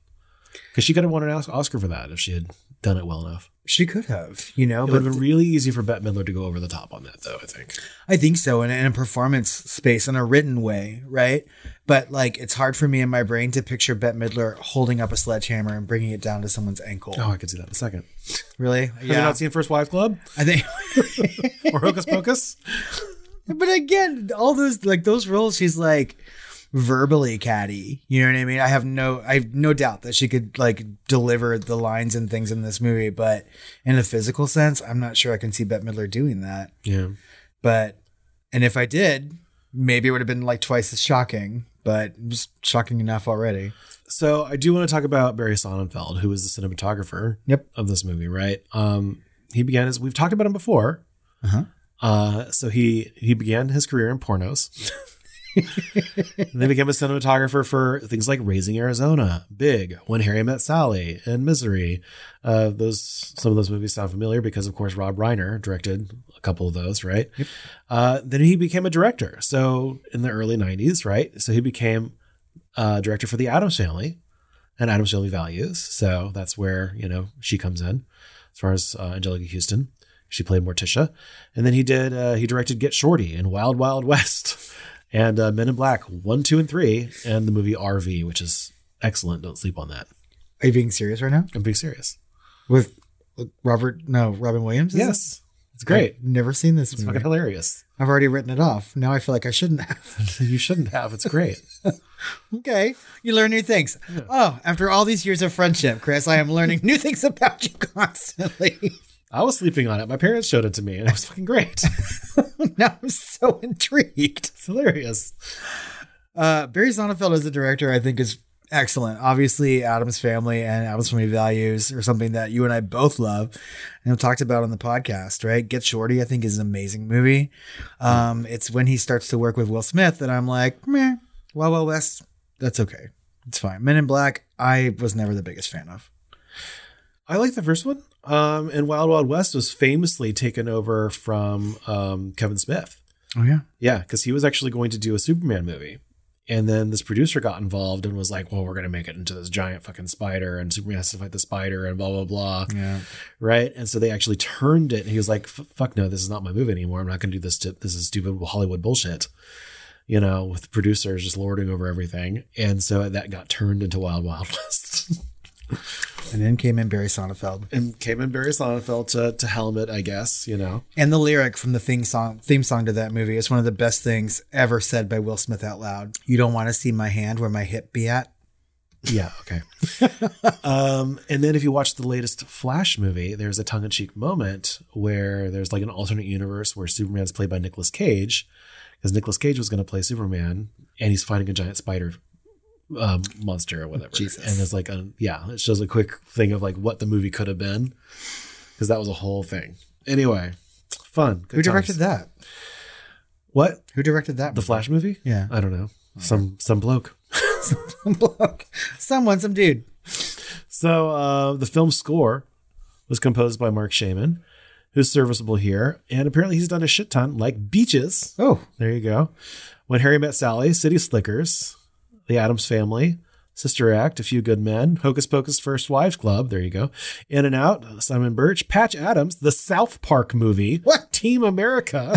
Because she could have won an Oscar for that if she had done it well enough. She could have, you know. It would have been really easy for Bette Midler to go over the top on that, though, I think. I think so, in a performance space, in a written way, right? But, like, it's hard for me in my brain to picture Bette Midler holding up a sledgehammer and bringing it down to someone's ankle. Oh, I could see that in a second. Really? Yeah. Have you not seen First Wives Club? I think. Or Hocus Pocus? But, again, all those roles, she's like... verbally catty, you know what I mean? I have no doubt that she could like deliver the lines and things in this movie, but in a physical sense, I'm not sure I can see Bette Midler doing that. Yeah, and if I did, maybe it would have been like twice as shocking, but it was shocking enough already. So I do want to talk about Barry Sonnenfeld, who is the cinematographer of this movie, right? He began as we've talked about him before. Uh-huh. So he began his career in pornos. And then became a cinematographer for things like Raising Arizona, Big, When Harry Met Sally, and Misery. Some of those movies sound familiar because, of course, Rob Reiner directed a couple of those, right? Yep. Then he became a director. So in the early 90s, right? So he became a director for The Addams Family and Addams Family Values. So that's where, you know, she comes in as far as Angelica Houston. She played Morticia. And then he directed Get Shorty and Wild Wild West. And Men in Black 1, 2, and 3, and the movie RV, which is excellent. Don't sleep on that. Are you being serious right now? I'm being serious. With Robin Williams? Yes. It's great. I've never seen this movie. It's fucking hilarious. I've already written it off. Now I feel like I shouldn't have. You shouldn't have. It's great. Okay. You learn new things. Yeah. Oh, after all these years of friendship, Chris, I am learning new things about you constantly. I was sleeping on it. My parents showed it to me and it was fucking great. Now I'm so intrigued. It's hilarious. Barry Sonnenfeld as a director, I think, is excellent. Obviously, Addams Family and Addams Family Values are something that you and I both love and have talked about on the podcast, right? Get Shorty, I think, is an amazing movie. It's when he starts to work with Will Smith that I'm like, meh, Wild Wild West, that's okay. It's fine. Men in Black, I was never the biggest fan of. I like the first one. And Wild Wild West was famously taken over from Kevin Smith. Oh, yeah. Yeah, because he was actually going to do a Superman movie. And then this producer got involved and was like, well, we're going to make it into this giant fucking spider and Superman has to fight the spider and blah, blah, blah. Yeah. Right. And so they actually turned it. And he was like, fuck no, this is not my movie anymore. I'm not going to do this. This is stupid Hollywood bullshit, you know, with producers just lording over everything. And so that got turned into Wild Wild West. And then came in Barry Sonnenfeld. To helm it, I guess, you know. And the lyric from the theme song to that movie is one of the best things ever said by Will Smith out loud. You don't want to see my hand where my hip be at? Yeah, okay. And then if you watch the latest Flash movie, there's a tongue-in-cheek moment where there's like an alternate universe where Superman's played by Nicolas Cage. Because Nicolas Cage was going to play Superman, and he's fighting a giant spider monster or whatever. Jesus. And it's like, it shows a quick thing of like what the movie could have been, because that was a whole thing. Anyway, fun. Good times. Who directed that? What? Who directed that? The Flash movie? Yeah. I don't know. Okay. Some bloke. Some dude. So the film score was composed by Mark Shaman, who's serviceable here. And apparently he's done a shit ton, like Beaches. Oh, there you go. When Harry Met Sally, City Slickers, The Addams Family, Sister Act, A Few Good Men, Hocus Pocus, First Wives Club, there you go, In and Out, Simon Birch, Patch Adams, the South Park movie, what? Team America,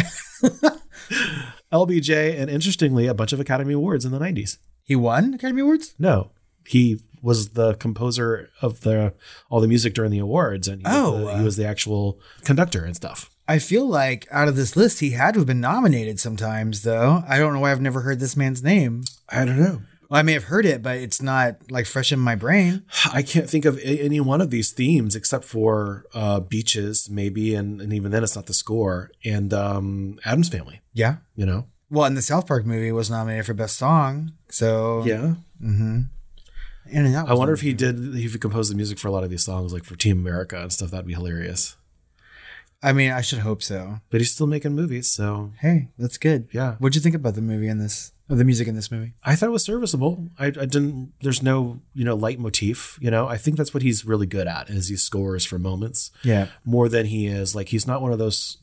LBJ, and interestingly, a bunch of Academy Awards in the 90s. He won Academy Awards? No, he was the composer of all the music during the awards, and he was the actual conductor and stuff. I feel like out of this list, he had to have been nominated sometimes, though. I don't know why I've never heard this man's name. I don't know. Well, I may have heard it, but it's not like fresh in my brain. I can't think of any one of these themes except for Beaches, maybe. And even then, it's not the score. And Addams Family. Yeah. You know? Well, and the South Park movie was nominated for Best Song. So. Yeah. Mm-hmm. And I wonder if he composed the music for a lot of these songs, like for Team America and stuff. That'd be hilarious. I mean, I should hope so. But he's still making movies. So. Hey, that's good. Yeah. What'd you think about the movie in this? The music in this movie? I thought it was serviceable. I didn't, there's no, leitmotif, I think that's what he's really good at is he scores for moments. Yeah. More than he is like, he's not one of those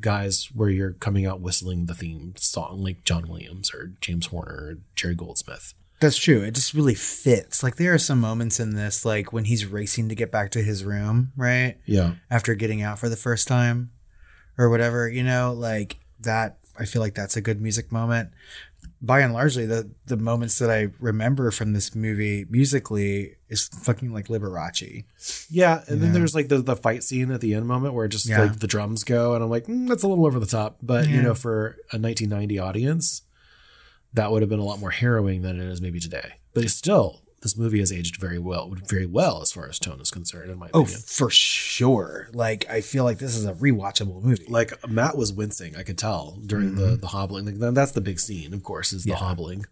guys where you're coming out whistling the theme song like John Williams or James Horner or Jerry Goldsmith. That's true. It just really fits. Like there are some moments in this, like when he's racing to get back to his room, right? Yeah. After getting out for the first time or whatever, like that, I feel like that's a good music moment. By and largely, the moments that I remember from this movie musically is fucking like Liberace. Yeah. And then there's like the fight scene at the end moment where just like the drums go and I'm like, that's a little over the top. But, for a 1990 audience, that would have been a lot more harrowing than it is maybe today. But it's still, this movie has aged very well as far as tone is concerned, in my opinion. Oh, for sure. Like, I feel like this is a rewatchable movie. Like, Matt was wincing, I could tell, during the hobbling. That's the big scene, of course, is the hobbling.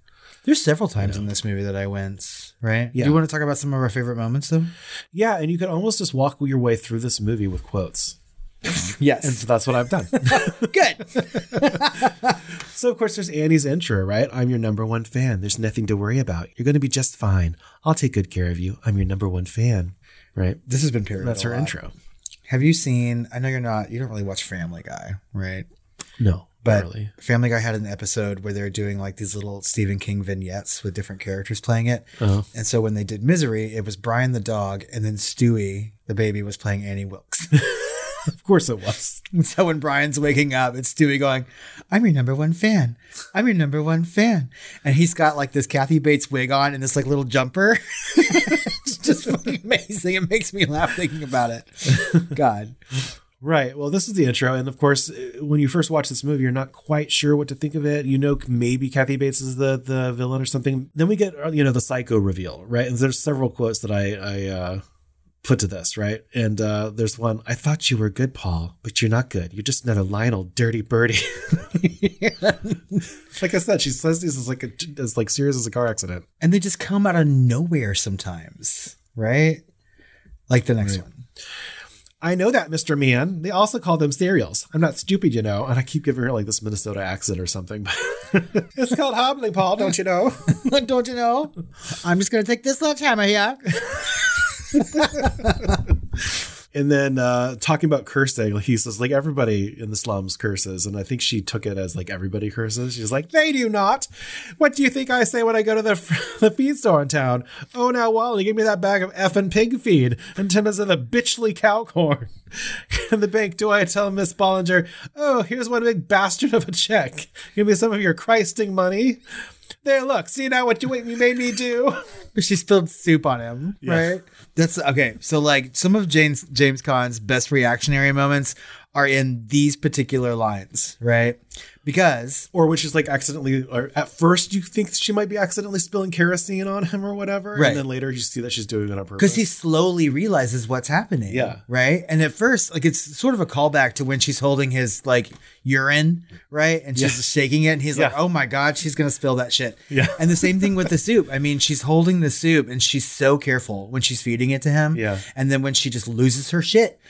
There's several times in this movie that I wince, right? Yeah. Do you want to talk about some of our favorite moments, though? Yeah, and you can almost just walk your way through this movie with quotes. Yes. And so that's what I've done. Good. So, of course, there's Annie's intro, right? I'm your number one fan. There's nothing to worry about. You're going to be just fine. I'll take good care of you. I'm your number one fan, right? This has been parodied. That's her intro. Have you seen, I know you don't really watch Family Guy, right? No, but really. Family Guy had an episode where they're doing like these little Stephen King vignettes with different characters playing it. Uh-huh. And so when they did Misery, it was Brian the dog and then Stewie, the baby, was playing Annie Wilkes. Of course it was. So when Brian's waking up, it's Stewie going, I'm your number one fan. I'm your number one fan. And he's got like this Kathy Bates wig on and this like little jumper. It's just fucking amazing. It makes me laugh thinking about it. God. Right. Well, this is the intro. And of course, when you first watch this movie, you're not quite sure what to think of it. Maybe Kathy Bates is the villain or something. Then we get, the psycho reveal, right? And there's several quotes that I put to this, right? And there's one, I thought you were good, Paul, but you're not good. You're just another Lionel dirty birdie. Like I said, she says these is like serious as a car accident. And they just come out of nowhere sometimes, right? Like the next one. I know that, Mr. Man. They also call them cereals. I'm not stupid, And I keep giving her like this Minnesota accent or something. It's called hobbling, Paul, don't you know? Don't you know? I'm just going to take this sledgehammer here. And then talking about cursing, he says like everybody in the slums curses, and I think she took it as like everybody curses. She's like, they do not. What do you think I say when I go to the feed store in town? Oh, now Wally, give me that bag of effing pig feed and 10 minutes of the bitchly cow corn. In the bank, do I tell Miss Bollinger? Oh, here's one big bastard of a check. Give me some of your Christing money. There, look, see now what you made me do. She spilled soup on him, right? That's okay. So like some of James Caan's best reactionary moments are in these particular lines, right? Because or which is like accidentally, or at first you think she might be accidentally spilling kerosene on him or whatever, right? And then later you see that she's doing it on purpose because he slowly realizes what's happening, right? And at first, like it's sort of a callback to when she's holding his like urine, right? And she's shaking it, and he's like, "Oh my god, she's gonna spill that shit." Yeah. And the same thing with the soup. I mean, she's holding the soup, and she's so careful when she's feeding it to him. Yeah. And then when she just loses her shit,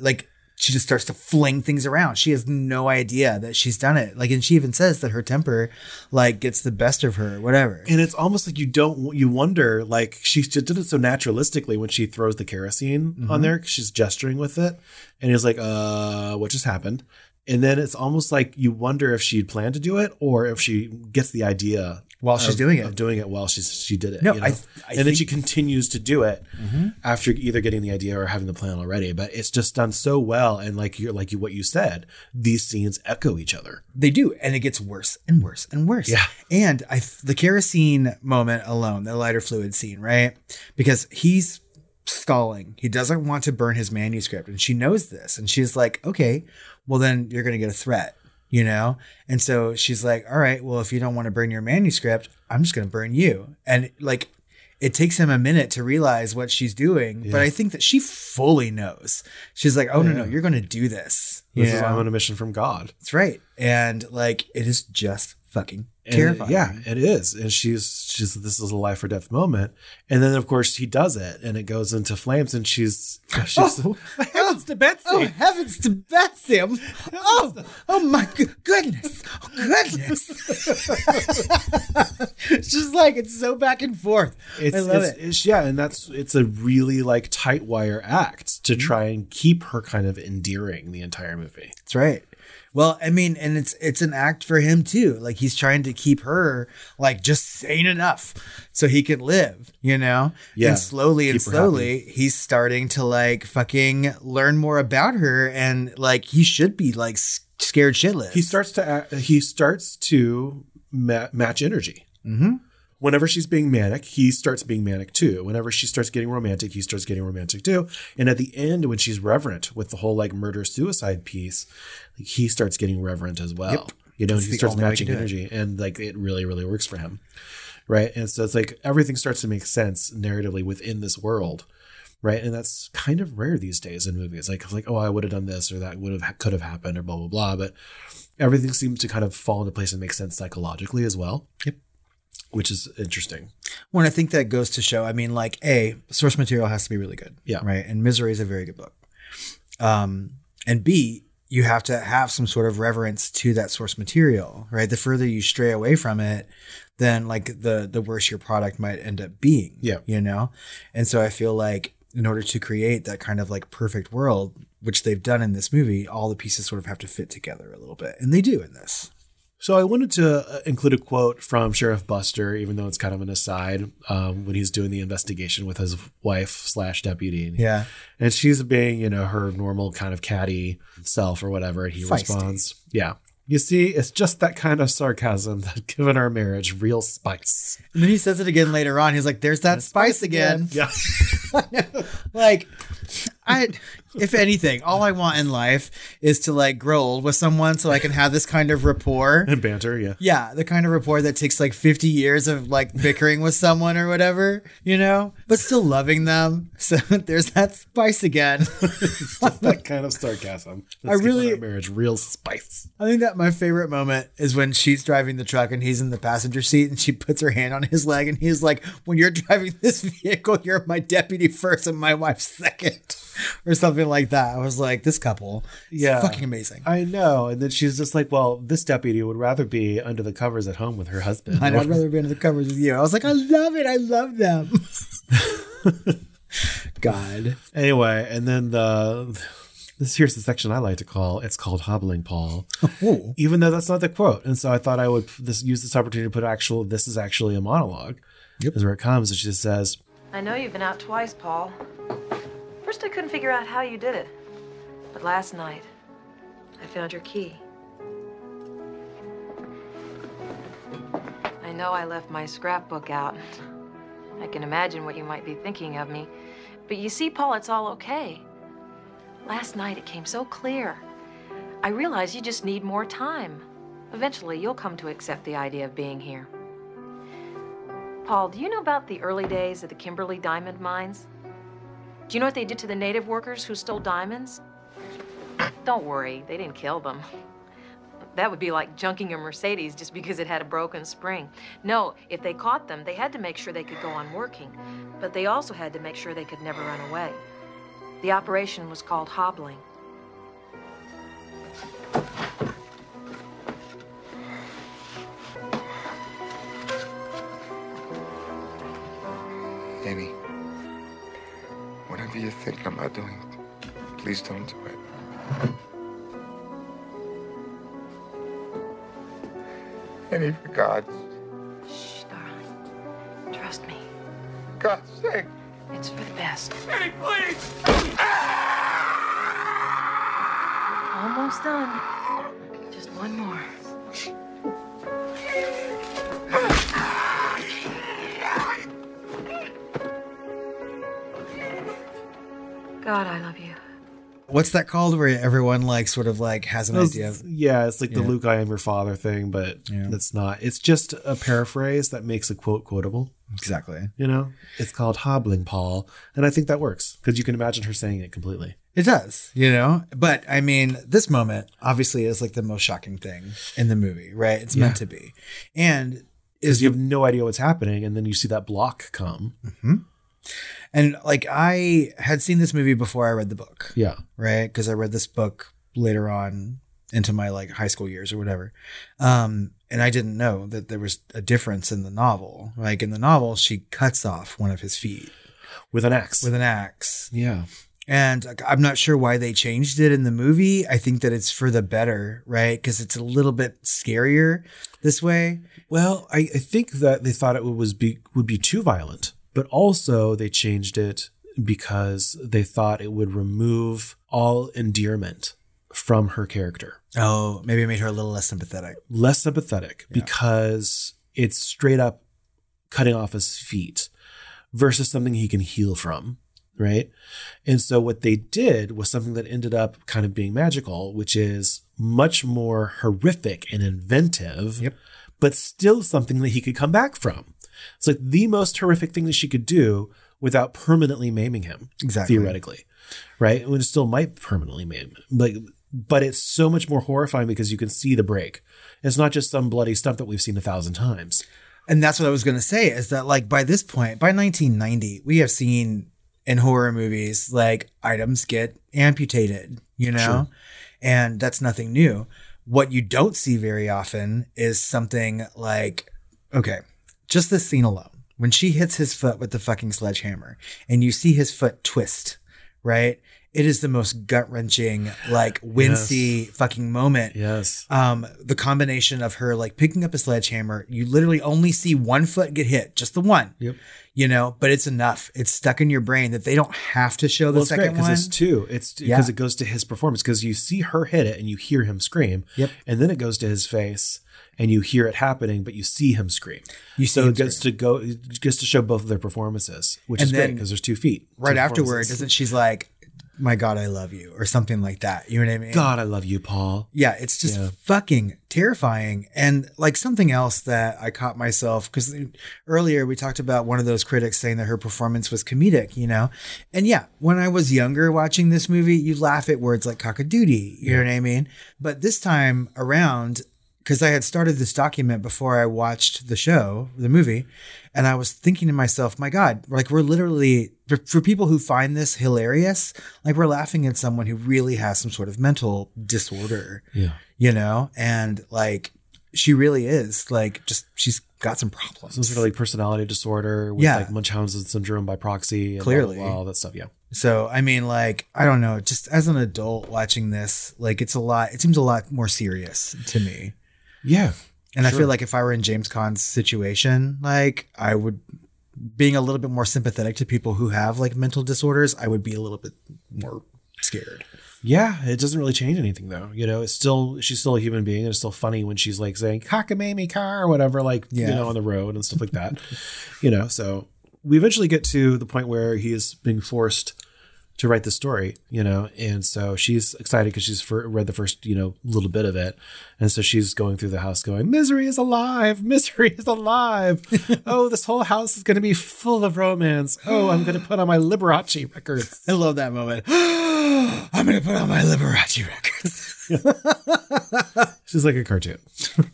like. She just starts to fling things around. She has no idea that she's done it. Like, and she even says that her temper, like, gets the best of her, whatever. And it's almost like you wonder, like, she did it so naturalistically when she throws the kerosene on there. She's gesturing with it. And he's like, what just happened? And then it's almost like you wonder if she'd planned to do it or if she gets the idea while she did it. No, you know? I think she continues to do it after either getting the idea or having the plan already. But it's just done so well. And what you said, these scenes echo each other. They do. And it gets worse and worse and worse. Yeah. And the kerosene moment alone, the lighter fluid scene, right? Because he's stalling. He doesn't want to burn his manuscript. And she knows this. And she's like, okay, well, then you're going to get a threat, you know? And so she's like, all right, well, if you don't want to burn your manuscript, I'm just going to burn you. And like, it takes him a minute to realize what she's doing. Yeah. But I think that she fully knows. She's like, oh, no, you're going to do this. This is I'm on a mission from God. That's right. And like, it is just fucking terrifying. It is. And she's this is a life or death moment. And then, of course, he does it and it goes into flames and she's heavens to Betsy. Oh, heavens to Betsy. Oh, my goodness. Oh, goodness. It's just like, it's so back and forth. I love it. And it's a really like tight wire act to try and keep her kind of endearing the entire movie. That's right. Well, I mean, and it's an act for him too. Like he's trying to keep her like just sane enough so he can live, you know? Yeah. And slowly he's starting to like fucking learn more about her, and like he should be like scared shitless. He starts to match energy. Mm-hmm. Whenever she's being manic, he starts being manic too. Whenever she starts getting romantic, he starts getting romantic too. And at the end, when she's reverent with the whole like murder-suicide piece, he starts getting reverent as well. Yep. You know, he starts matching energy, and like it really, really works for him. Right. And so it's like everything starts to make sense narratively within this world. Right. And that's kind of rare these days in movies. Like, oh, I would have done this or that could have happened or blah, blah, blah. But everything seems to kind of fall into place and make sense psychologically as well. Yep. Which is interesting. Well, and I think that goes to show, I mean, like, A, source material has to be really good. Yeah. Right. And Misery is a very good book. And B, you have to have some sort of reverence to that source material, right? The further you stray away from it, then like the worse your product might end up being. Yeah. You know? And so I feel like in order to create that kind of like perfect world, which they've done in this movie, all the pieces sort of have to fit together a little bit. And they do in this. So I wanted to include a quote from Sheriff Buster, even though it's kind of an aside, when he's doing the investigation with his wife / deputy. Yeah. And she's being, you know, her normal kind of catty self or whatever. And he responds. Yeah. You see, it's just that kind of sarcasm that given our marriage real spice. And then he says it again later on. He's like, there's that spice again. Yeah. Like, if anything, all I want in life is to like grow old with someone so I can have this kind of rapport. And banter, yeah. Yeah, the kind of rapport that takes like 50 years of like bickering with someone or whatever, you know, but still loving them. So there's that spice again. It's just that kind of sarcasm. That's really, marriage, real spice. I think that my favorite moment is when she's driving the truck and he's in the passenger seat and she puts her hand on his leg and he's like, when you're driving this vehicle, you're my deputy first and my wife second. Or something like that. I was like, this couple is fucking amazing. I know. And then she's just like, well, this deputy would rather be under the covers at home with her husband. I'd rather be under the covers with you. I was like, I love it. I love them. God. Anyway, and then here's the section I like to call. It's called Hobbling Paul. Oh. Even though that's not the quote. And so I thought I would use this opportunity to put this is actually a monologue. Yep. Is where it comes. And she just says, I know you've been out twice, Paul. First, I couldn't figure out how you did it, but last night, I found your key. I know I left my scrapbook out. I can imagine what you might be thinking of me, but you see, Paul, it's all okay. Last night, it came so clear. I realize you just need more time. Eventually, you'll come to accept the idea of being here. Paul, do you know about the early days of the Kimberly Diamond Mines? Do you know what they did to the native workers who stole diamonds? Don't worry, they didn't kill them. That would be like junking a Mercedes just because it had a broken spring. No, if they caught them, they had to make sure they could go on working, but they also had to make sure they could never run away. The operation was called hobbling. Amy. Whatever you're thinking about doing, please don't do it. and he forgot. Shh, darling. Trust me. God's sake. It's for the best. Eddie, please! Almost done. Just one more. God, I love you. What's that called where everyone like sort of like has an idea? Yeah, it's like the Luke, I am your father thing, but that's not. It's just a paraphrase that makes a quote quotable. Exactly. You know, it's called hobbling, Paul. And I think that works because you can imagine her saying it completely. It does, you know, but I mean, this moment obviously is like the most shocking thing in the movie, right? It's meant to be. And is you have no idea what's happening. And then you see that block come. Mm-hmm. And like I had seen this movie before I read the book. Yeah. Right. Because I read this book later on into my like high school years or whatever. And I didn't know that there was a difference in the novel. Like in the novel, she cuts off one of his feet. With an axe. With an axe. Yeah. And I'm not sure why they changed it in the movie. I think that it's for the better, right? Because it's a little bit scarier this way. Well, I think that they thought it would be too violent. But also they changed it because they thought it would remove all endearment from her character. Oh, maybe it made her a little less sympathetic. Less sympathetic because it's straight up cutting off his feet versus something he can heal from, right? And so what they did was something that ended up kind of being magical, which is much more horrific and inventive, but still something that he could come back from. It's like the most horrific thing that she could do without permanently maiming him. Exactly. Theoretically. Right. And it still might permanently maim him. But it's so much more horrifying because you can see the break. It's not just some bloody stuff that we've seen 1,000 times. And that's what I was going to say is that like by this point, by 1990, we have seen in horror movies, like items get amputated, you know, and that's nothing new. What you don't see very often is something like, okay, just this scene alone, when she hits his foot with the fucking sledgehammer and you see his foot twist, right? It is the most gut-wrenching, like wincy fucking moment. Yes. The combination of her like picking up a sledgehammer, you literally only see one foot get hit, just the one. Yep. You know, but it's enough. It's stuck in your brain that they don't have to show the second one. It's two. It's because it goes to his performance because you see her hit it and you hear him scream. Yep. And then it goes to his face. And you hear it happening, but you see him scream. It gets to show both of their performances, which is great because there's 2 feet. Right afterwards, isn't she's like, my God, I love you or something like that. You know what I mean? God, I love you, Paul. Yeah, it's just fucking terrifying. And like something else that I caught myself because earlier we talked about one of those critics saying that her performance was comedic, you know? And yeah, when I was younger watching this movie, you laugh at words like cock-a-doodle, you know what I mean? But this time around, because I had started this document before I watched the movie, and I was thinking to myself, my God, like we're literally, for people who find this hilarious, like we're laughing at someone who really has some sort of mental disorder, you know? And like, she really is like, just, she's got some problems. Some sort of like personality disorder with like Munchausen syndrome by proxy. And clearly. All that stuff. Yeah. So, I mean, like, I don't know, just as an adult watching this, like it seems a lot more serious to me. Yeah. And I feel like if I were in James Caan's situation, like I would being a little bit more sympathetic to people who have like mental disorders. I would be a little bit more scared. Yeah. It doesn't really change anything though. You know, she's still a human being and it's still funny when she's like saying cockamamie car or whatever, like, you know, on the road and stuff like that, you know? So we eventually get to the point where he is being forced to write the story, you know, and so she's excited because she's read the first, you know, little bit of it. And so she's going through the house going, misery is alive. Misery is alive. Oh, this whole house is going to be full of romance. Oh, I'm going to put on my Liberace records. I love that moment. I'm going to put on my Liberace records. She's like a cartoon.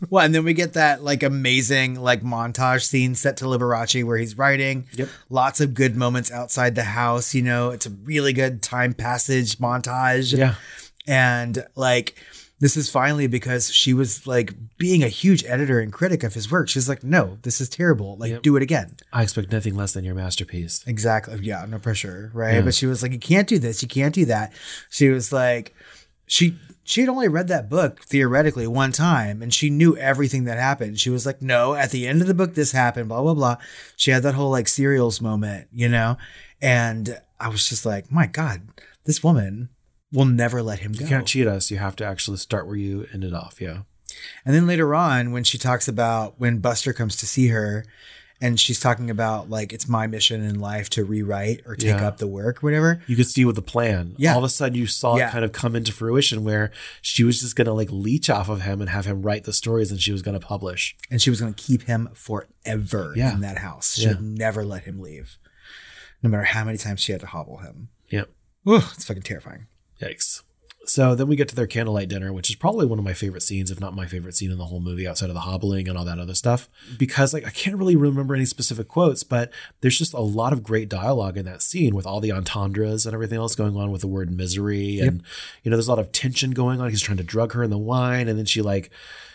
Well, and then we get that like amazing like montage scene set to Liberace where he's writing. Yep. Lots of good moments outside the house. You know, it's a really good time passage montage. Yeah. And like this is finally because she was like being a huge editor and critic of his work. She's like, no, this is terrible. Like, do it again. I expect nothing less than your masterpiece. Exactly. Yeah. No pressure. Right. Yeah. But she was like, you can't do this. You can't do that. She was like, she'd only read that book theoretically one time, and she knew everything that happened. She was like, no, at the end of the book, this happened, blah, blah, blah. She had that whole like serials moment, you know? And I was just like, my God, this woman will never let him go. You can't cheat us. You have to actually start where you ended off. Yeah. And then later on, when she talks about when Buster comes to see her, and she's talking about, like, it's my mission in life to rewrite or take up the work, whatever. You could see with the plan. Yeah. All of a sudden, you saw it kind of come into fruition where she was just going to, like, leech off of him and have him write the stories and she was going to publish. And she was going to keep him forever in that house. She would never let him leave, no matter how many times she had to hobble him. Yeah. Ooh, it's fucking terrifying. Yikes. So then we get to their candlelight dinner, which is probably one of my favorite scenes, if not my favorite scene in the whole movie outside of the hobbling and all that other stuff, because like, I can't really remember any specific quotes, but there's just a lot of great dialogue in that scene with all the entendres and everything else going on with the word misery. And, you know, there's a lot of tension going on. He's trying to drug her in the wine. And then she like,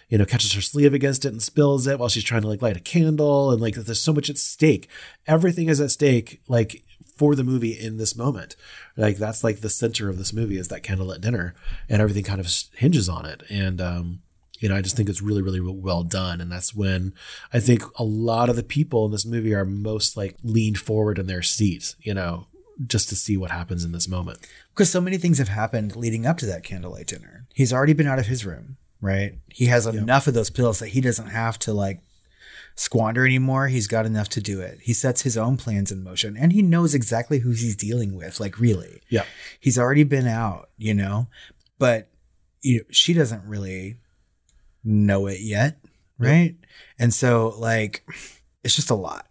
you know, catches her sleeve against it and spills it while she's trying to like light a candle. And like, there's so much at stake. Everything is at stake. Like, for the movie in this moment, like that's like the center of this movie is that candlelit dinner and everything kind of hinges on it. And, you know, I just think it's really, really well done. And that's when I think a lot of the people in this movie are most like leaned forward in their seats, you know, just to see what happens in this moment. Because so many things have happened leading up to that candlelight dinner. He's already been out of his room, right? He has enough of those pills that he doesn't have to like squander anymore. He's got enough to do it. He sets his own plans in motion and he knows exactly who he's dealing with. Like really, he's already been out, you know, but you know, she doesn't really know it yet. Right. Yep. And so like, it's just a lot.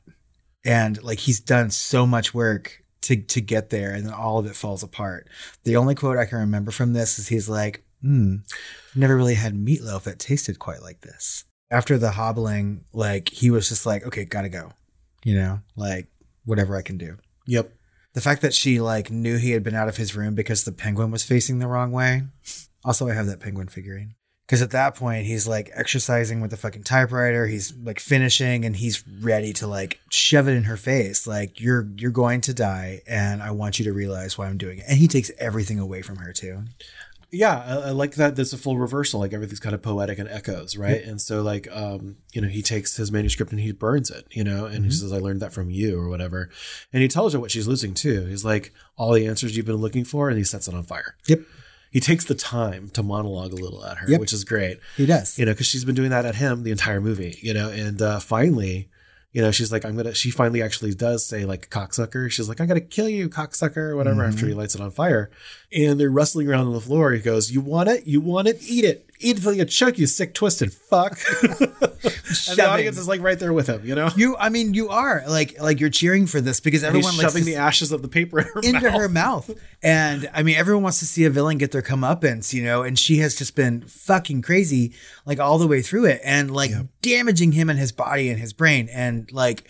And like, he's done so much work to get there. And then all of it falls apart. The only quote I can remember from this is he's like, never really had meatloaf that tasted quite like this. After the hobbling, like he was just like, okay, gotta go, you know, like whatever I can do. Yep. The fact that she like knew he had been out of his room because the penguin was facing the wrong way. Also, I have that penguin figurine because at that point he's like exercising with the fucking typewriter. He's like finishing and he's ready to like shove it in her face. Like you're going to die and I want you to realize why I'm doing it. And he takes everything away from her too. Yeah, I like that. There's a full reversal. Like everything's kind of poetic and echoes, right? And so, like, you know, he takes his manuscript and he burns it, you know, and he says, "I learned that from you," or whatever. And he tells her what she's losing too. He's like, "All the answers you've been looking for," and he sets it on fire. Yep. He takes the time to monologue a little at her, which is great. He does, you know, because she's been doing that at him the entire movie, you know, and finally. You know, she's like, she finally actually does say like cocksucker. She's like, "I got to kill you, cocksucker," or whatever, after he lights it on fire. And they're rustling around on the floor. He goes, You want it? Eat it. Eat it till you choke, you sick, twisted fuck. And the audience is like right there with him, you know? You are like you're cheering for this because everyone is shoving the ashes of the paper into her mouth. And I mean, everyone wants to see a villain get their comeuppance, you know, and she has just been fucking crazy, like all the way through it and like damaging him and his body and his brain. And like,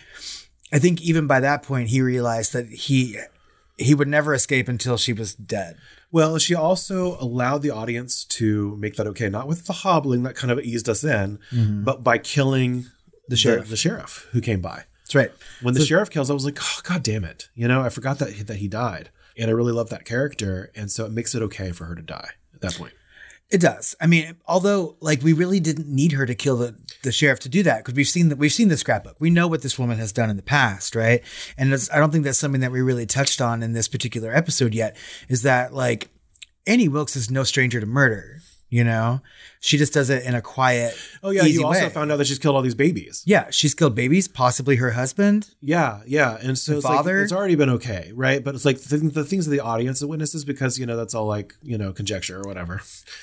I think even by that point, he realized that he would never escape until she was dead. Well, she also allowed the audience to make that okay, not with the hobbling that kind of eased us in, but by killing the sheriff who came by. That's right. When the sheriff kills, I was like, oh, God damn it. You know, I forgot that he died. And I really love that character. And so it makes it okay for her to die at that point. It does. I mean, although like we really didn't need her to kill the sheriff to do that because we've seen the scrapbook. We know what this woman has done in the past, right? And I don't think that's something that we really touched on in this particular episode yet. Is that like Annie Wilkes is no stranger to murder? You know, she just does it in a quiet. Oh yeah, you also found out that she's killed all these babies. Yeah, she's killed babies, possibly her husband. Yeah, and so it's father. Like, it's already been okay, right? But it's like the things of the audience witnesses because you know that's all like you know conjecture or whatever.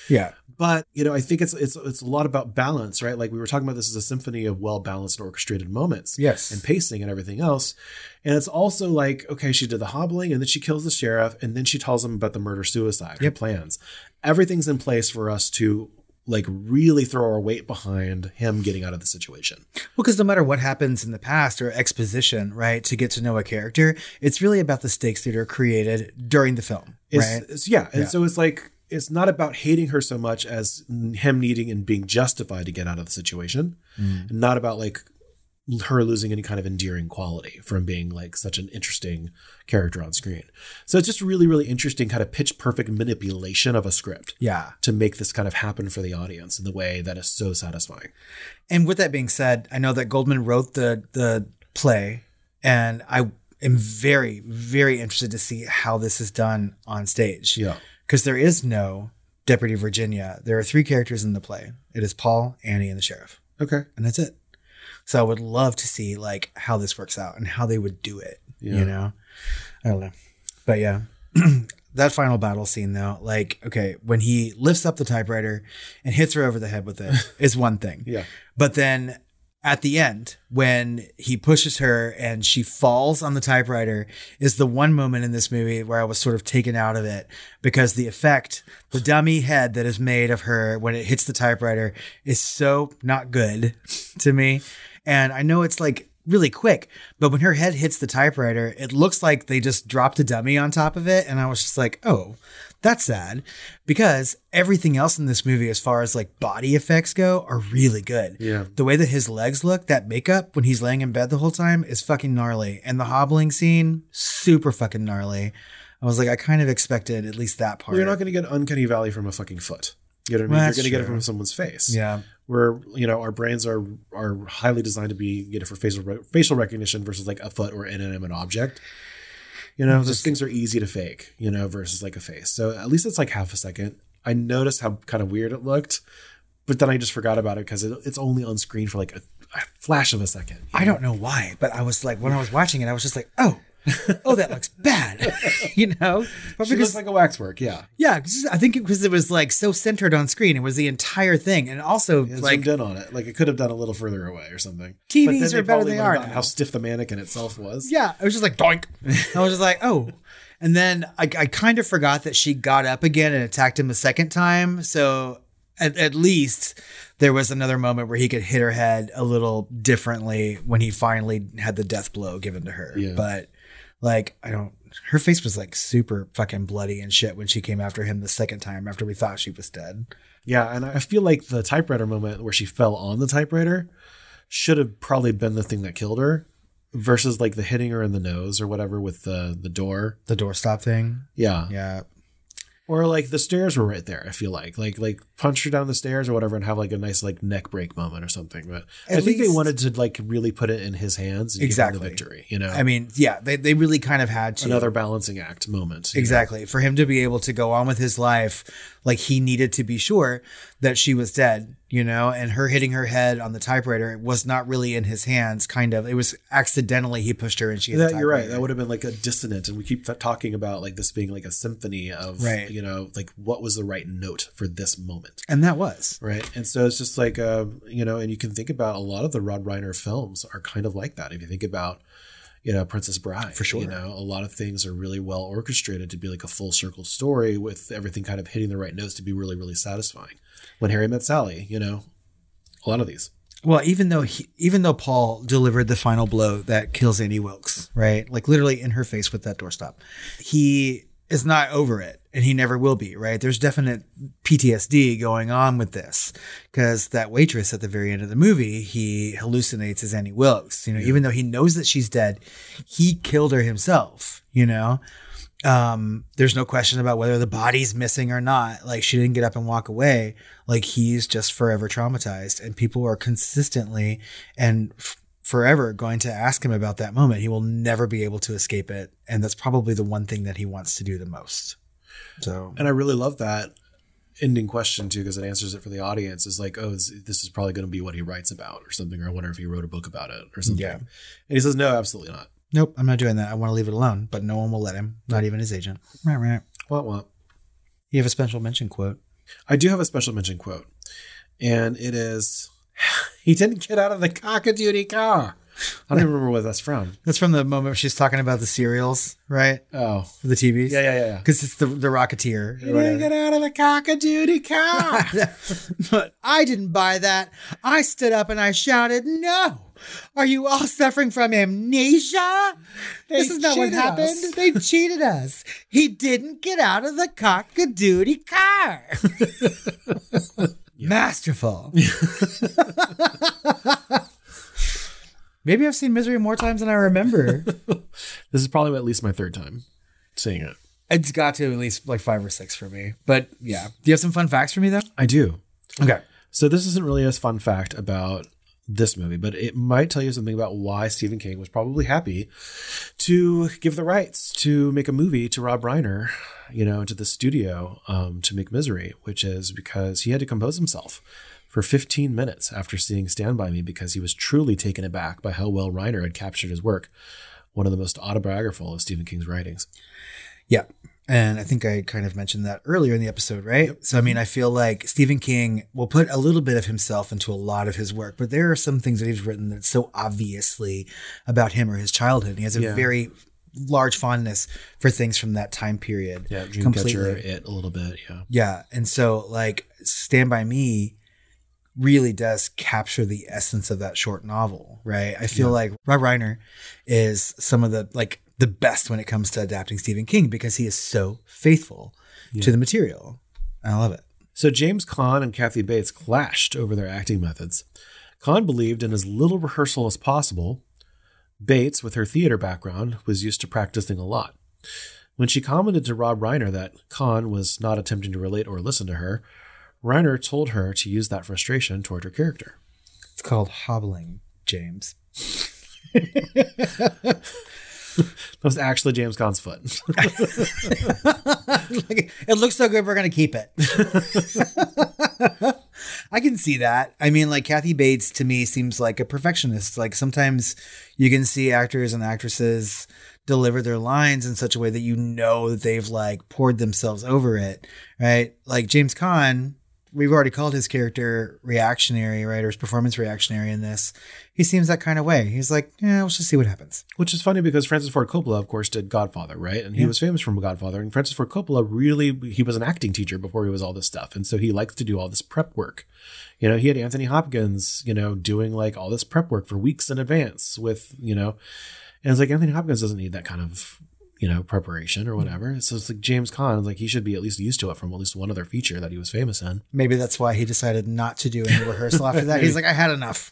Yeah, but you know I think it's a lot about balance, right? Like we were talking about, this is a symphony of well balanced, orchestrated moments. Yes, and pacing and everything else. And it's also like, okay, she did the hobbling and then she kills the sheriff and then she tells him about the murder-suicide, her plans. Everything's in place for us to like really throw our weight behind him getting out of the situation. Well, because no matter what happens in the past or exposition, right, to get to know a character, it's really about the stakes that are created during the film, right? And so it's like, it's not about hating her so much as him needing and being justified to get out of the situation. Not about like her losing any kind of endearing quality from being like such an interesting character on screen. So it's just really, really interesting kind of pitch perfect manipulation of a script. Yeah. To make this kind of happen for the audience in the way that is so satisfying. And with that being said, I know that Goldman wrote the play, and I am very, very interested to see how this is done on stage. Yeah. Because there is no Deputy Virginia. There are three characters in the play. It is Paul, Annie, and the sheriff. Okay. And that's it. So I would love to see like how this works out and how they would do it, yeah. You know? I don't know. But yeah, that final battle scene though, like, okay, when he lifts up the typewriter and hits her over the head with it is one thing. Yeah. But then at the end, when he pushes her and she falls on the typewriter is the one moment in this movie where I was sort of taken out of it because the effect, the dummy head that is made of her when it hits the typewriter is so not good to me. And I know it's like really quick, but when her head hits the typewriter, it looks like they just dropped a dummy on top of it. And I was just like, oh, that's sad, because everything else in this movie, as far as like body effects go, are really good. Yeah. The way that his legs look, that makeup when he's laying in bed the whole time is fucking gnarly. And the hobbling scene, super fucking gnarly. I was like, I kind of expected at least that part. Well, you're not going to get Uncanny Valley from a fucking foot. You know what I mean? Well, you're going to get it from someone's face. Yeah. Where, you know, our brains are highly designed to be, you know, for facial recognition versus like a foot or an inanimate object. You know, those things are easy to fake, you know, versus like a face. So at least it's like half a second. I noticed how kind of weird it looked, but then I just forgot about it because it's only on screen for like a flash of a second. I don't know why, but I was like, when I was watching it, I was just like, oh, that looks bad, you know? But it looks like a waxwork, yeah. Yeah, I think because it was like so centered on screen. It was the entire thing. And also like... zoomed in on it. Like it could have done a little further away or something. TVs are better than they are now. How stiff the mannequin itself was. Yeah, it was just like, doink. I was just like, oh. And then I kind of forgot that she got up again and attacked him a second time. So at least... there was another moment where he could hit her head a little differently when he finally had the death blow given to her. Yeah. But like, her face was like super fucking bloody and shit when she came after him the second time after we thought she was dead. Yeah. And I feel like the typewriter moment where she fell on the typewriter should have probably been the thing that killed her versus like the hitting her in the nose or whatever with the door. The doorstop thing. Yeah. Yeah. Or like the stairs were right there. I feel like punch her down the stairs or whatever, and have like a nice like neck break moment or something. But I think they wanted to like really put it in his hands and exactly. Give him the victory. You know, I mean, yeah, they really kind of had to another balancing act moment. Exactly, you know? For him to be able to go on with his life, like he needed to be sure that she was dead. You know, and her hitting her head on the typewriter was not really in his hands, kind of. It was accidentally he pushed her and she hit the typewriter. You're right. That would have been like a dissonant. And we keep talking about like this being like a symphony of, right. You know, like what was the right note for this moment? And that was. Right. And so it's just like, you know, and you can think about a lot of the Rob Reiner films are kind of like that. If you think about, you know, Princess Bride. For sure. You know, a lot of things are really well orchestrated to be like a full circle story with everything kind of hitting the right notes to be really, really satisfying. When Harry Met Sally, you know, a lot of these. Well, even though Paul delivered the final blow that kills Annie Wilkes, right? Like literally in her face with that doorstop, he is not over it and he never will be, right? There's definite PTSD going on with this because that waitress at the very end of the movie, he hallucinates as Annie Wilkes, you know, yeah. Even though he knows that she's dead, he killed her himself, you know? There's no question about whether the body's missing or not. Like she didn't get up and walk away. Like he's just forever traumatized and people are consistently and forever going to ask him about that moment. He will never be able to escape it. And that's probably the one thing that he wants to do the most. So, and I really love that ending question too, because it answers it for the audience is like, oh, this is probably going to be what he writes about or something. Or I wonder if he wrote a book about it or something. Yeah. And he says, no, absolutely not. Nope, I'm not doing that. I want to leave it alone, but no one will let him, not even his agent. Right. What? You have a special mention quote. I do have a special mention quote, and it is, he didn't get out of the cock-a-doodle car. I don't even remember where that's from. That's from the moment where she's talking about the cereals, right? Oh. For the TVs? Yeah. Because it's the Rocketeer. You didn't get out of the cock-a-doodle car. But I didn't buy that. I stood up and I shouted, no. Are you all suffering from amnesia? This is not what happened. They cheated us. He didn't get out of the cock-a-doodle car. Masterful. Maybe I've seen Misery more times than I remember. This is probably at least my third time seeing it. It's got to at least like 5 or 6 for me. But yeah. Do you have some fun facts for me though? I do. Okay. So this isn't really a fun fact about this movie, but it might tell you something about why Stephen King was probably happy to give the rights to make a movie to Rob Reiner, you know, to the studio to make Misery, which is because he had to compose himself for 15 minutes after seeing Stand By Me because he was truly taken aback by how well Reiner had captured his work. One of the most autobiographical of Stephen King's writings. Yeah. And I think I kind of mentioned that earlier in the episode, right? Yep. So, I mean, I feel like Stephen King will put a little bit of himself into a lot of his work, but there are some things that he's written that's so obviously about him or his childhood. He has a very large fondness for things from that time period. Yeah, Dreamcatcher, It a little bit, yeah. Yeah, and so, like, Stand By Me really does capture the essence of that short novel, right? I feel like Rob Reiner is some of the, like, the best when it comes to adapting Stephen King because he is so faithful to the material. I love it. So James Caan and Kathy Bates clashed over their acting methods. Caan believed in as little rehearsal as possible. Bates, with her theater background, was used to practicing a lot. When she commented to Rob Reiner that Caan was not attempting to relate or listen to her, Reiner told her to use that frustration toward her character. It's called hobbling, James. That was actually James Caan's foot. It looks so good. We're going to keep it. I can see that. I mean, like Kathy Bates to me seems like a perfectionist. Like sometimes you can see actors and actresses deliver their lines in such a way that you know that they've like poured themselves over it. Right. Like James Caan, we've already called his character reactionary, right? Or his performance reactionary in this. He seems that kind of way. He's like, yeah, let's just see what happens. Which is funny because Francis Ford Coppola, of course, did Godfather, right? And he was famous from Godfather. And Francis Ford Coppola really, he was an acting teacher before he was all this stuff. And so he likes to do all this prep work. You know, he had Anthony Hopkins, you know, doing like all this prep work for weeks in advance with, you know, and it's like Anthony Hopkins doesn't need that kind of, you know, preparation or whatever. So it's like James Caan, like he should be at least used to it from at least one other feature that he was famous in. Maybe that's why he decided not to do any rehearsal after that. He's like, I had enough.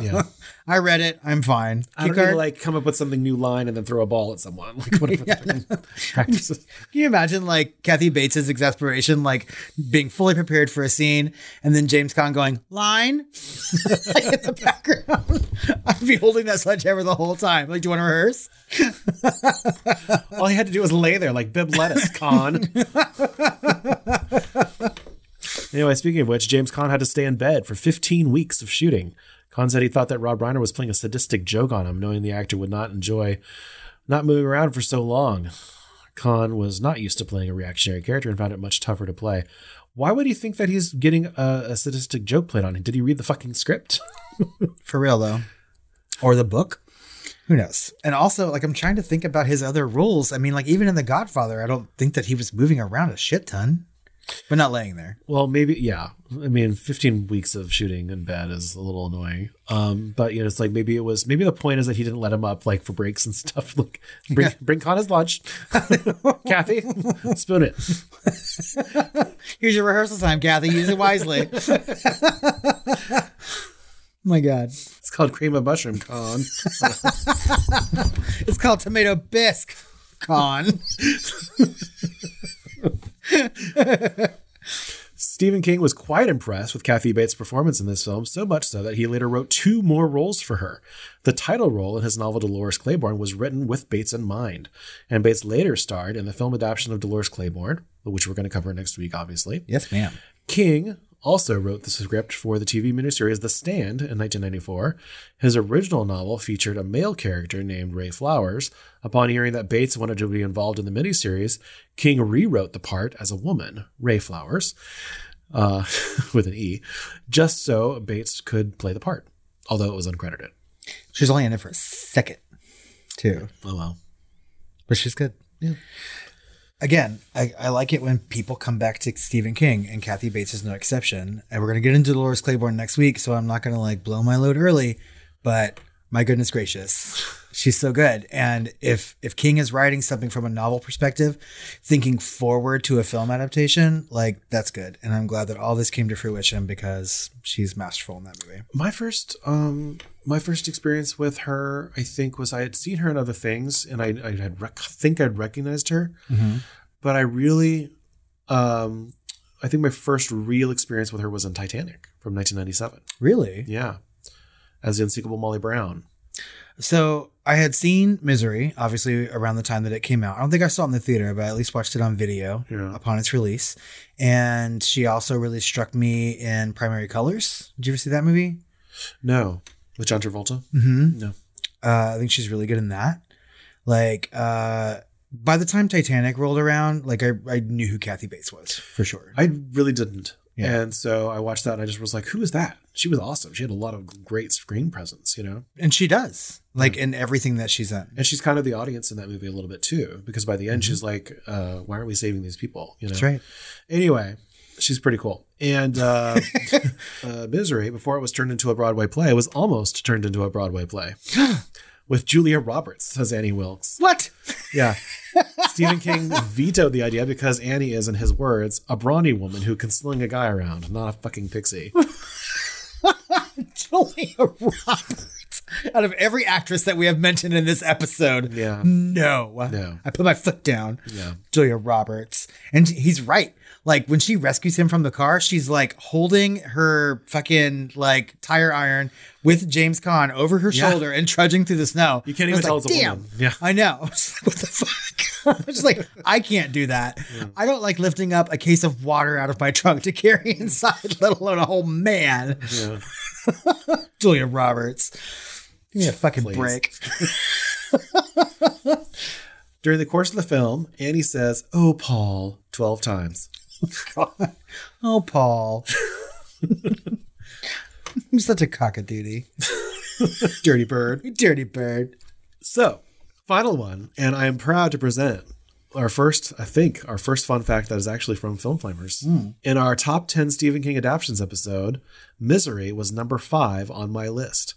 Yeah. I read it. I'm fine. I don't need to like come up with something new line and then throw a ball at someone. Like whatever. Practices. Can you imagine like Kathy Bates's exasperation, like being fully prepared for a scene and then James Caan going line like, in the background? I'd be holding that sledgehammer the whole time. Like, do you want to rehearse? All he had to do was lay there like bib lettuce, Caan. Anyway, speaking of which, James Caan had to stay in bed for 15 weeks of shooting. Caan said he thought that Rob Reiner was playing a sadistic joke on him, knowing the actor would not enjoy not moving around for so long. Caan was not used to playing a reactionary character and found it much tougher to play. Why would he think that he's getting a sadistic joke played on him? Did he read the fucking script? For real, though. Or the book? Who knows? And also, like, I'm trying to think about his other roles. I mean, like, even in The Godfather, I don't think that he was moving around a shit ton. But not laying there. Well, maybe, yeah. I mean, 15 weeks of shooting in bed is a little annoying. But, you know, it's like maybe it was, maybe the point is that he didn't let him up like for breaks and stuff. Like, bring Caan his lunch. Kathy, spoon it. Here's your rehearsal time, Kathy. Use it wisely. Oh my God. It's called cream of mushroom, Caan. It's called tomato bisque, Caan. Stephen King was quite impressed with Kathy Bates' performance in this film, so much so that he later wrote 2 more roles for her. The title role in his novel Dolores Claiborne was written with Bates in mind, and Bates later starred in the film adaptation of Dolores Claiborne, which we're going to cover next week, obviously. Yes, ma'am. King also wrote the script for the TV miniseries The Stand in 1994. His original novel featured a male character named Ray Flowers. Upon hearing that Bates wanted to be involved in the miniseries, King rewrote the part as a woman, Ray Flowers, with an E, just so Bates could play the part, although it was uncredited. She was only in it for a second, too. Oh, well. But she's good. Yeah. Again, I like it when people come back to Stephen King, and Kathy Bates is no exception. And we're going to get into Dolores Claiborne next week, so I'm not going to like blow my load early. But my goodness gracious, She's so good. And if King is writing something from a novel perspective, thinking forward to a film adaptation, like, that's good. And I'm glad that all this came to fruition because she's masterful in that movie. My first experience with her, I think, was I had seen her in other things, and I think I'd recognized her. Mm-hmm. But I really, I think my first real experience with her was in Titanic from 1997. Really? Yeah. As the unsinkable Molly Brown. So I had seen Misery, obviously, around the time that it came out. I don't think I saw it in the theater, but I at least watched it on video upon its release. And she also really struck me in Primary Colors. Did you ever see that movie? No. With John Travolta? Mm-hmm. No. I think she's really good in that. Like, by the time Titanic rolled around, like, I knew who Kathy Bates was, for sure. I really didn't. Yeah. And so I watched that and I just was like, who is that? She was awesome. She had a lot of great screen presence, you know? And she does, like, in everything that she's in. And she's kind of the audience in that movie a little bit too, because by the end she's like, why aren't we saving these people? You know? That's right. Anyway, she's pretty cool. And Misery, before it was turned into a Broadway play, was almost turned into a Broadway play with Julia Roberts as Annie Wilkes. What? Yeah. Stephen King vetoed the idea because Annie is, in his words, a brawny woman who can sling a guy around, not a fucking pixie. Julia Roberts. Out of every actress that we have mentioned in this episode. Yeah. No. I put my foot down. Yeah. Julia Roberts. And he's right. Like, when she rescues him from the car, she's like holding her fucking like tire iron with James Caan over her shoulder and trudging through the snow. You can't even tell, like, it's a woman. Yeah. I know. I'm just like, what the fuck? I'm just like, I can't do that. Yeah. I don't like lifting up a case of water out of my trunk to carry inside, let alone a whole man. Yeah. Julia Roberts. Give me a fucking break. During the course of the film, Annie says, "Oh, Paul," 12 times. God. Oh, Paul. I'm such a cock-a-doodie. Dirty bird. Dirty bird. So, final one. And I am proud to present our first fun fact that is actually from Film Flamers. Mm. In our top 10 Stephen King adaptions episode, Misery was number 5 on my list.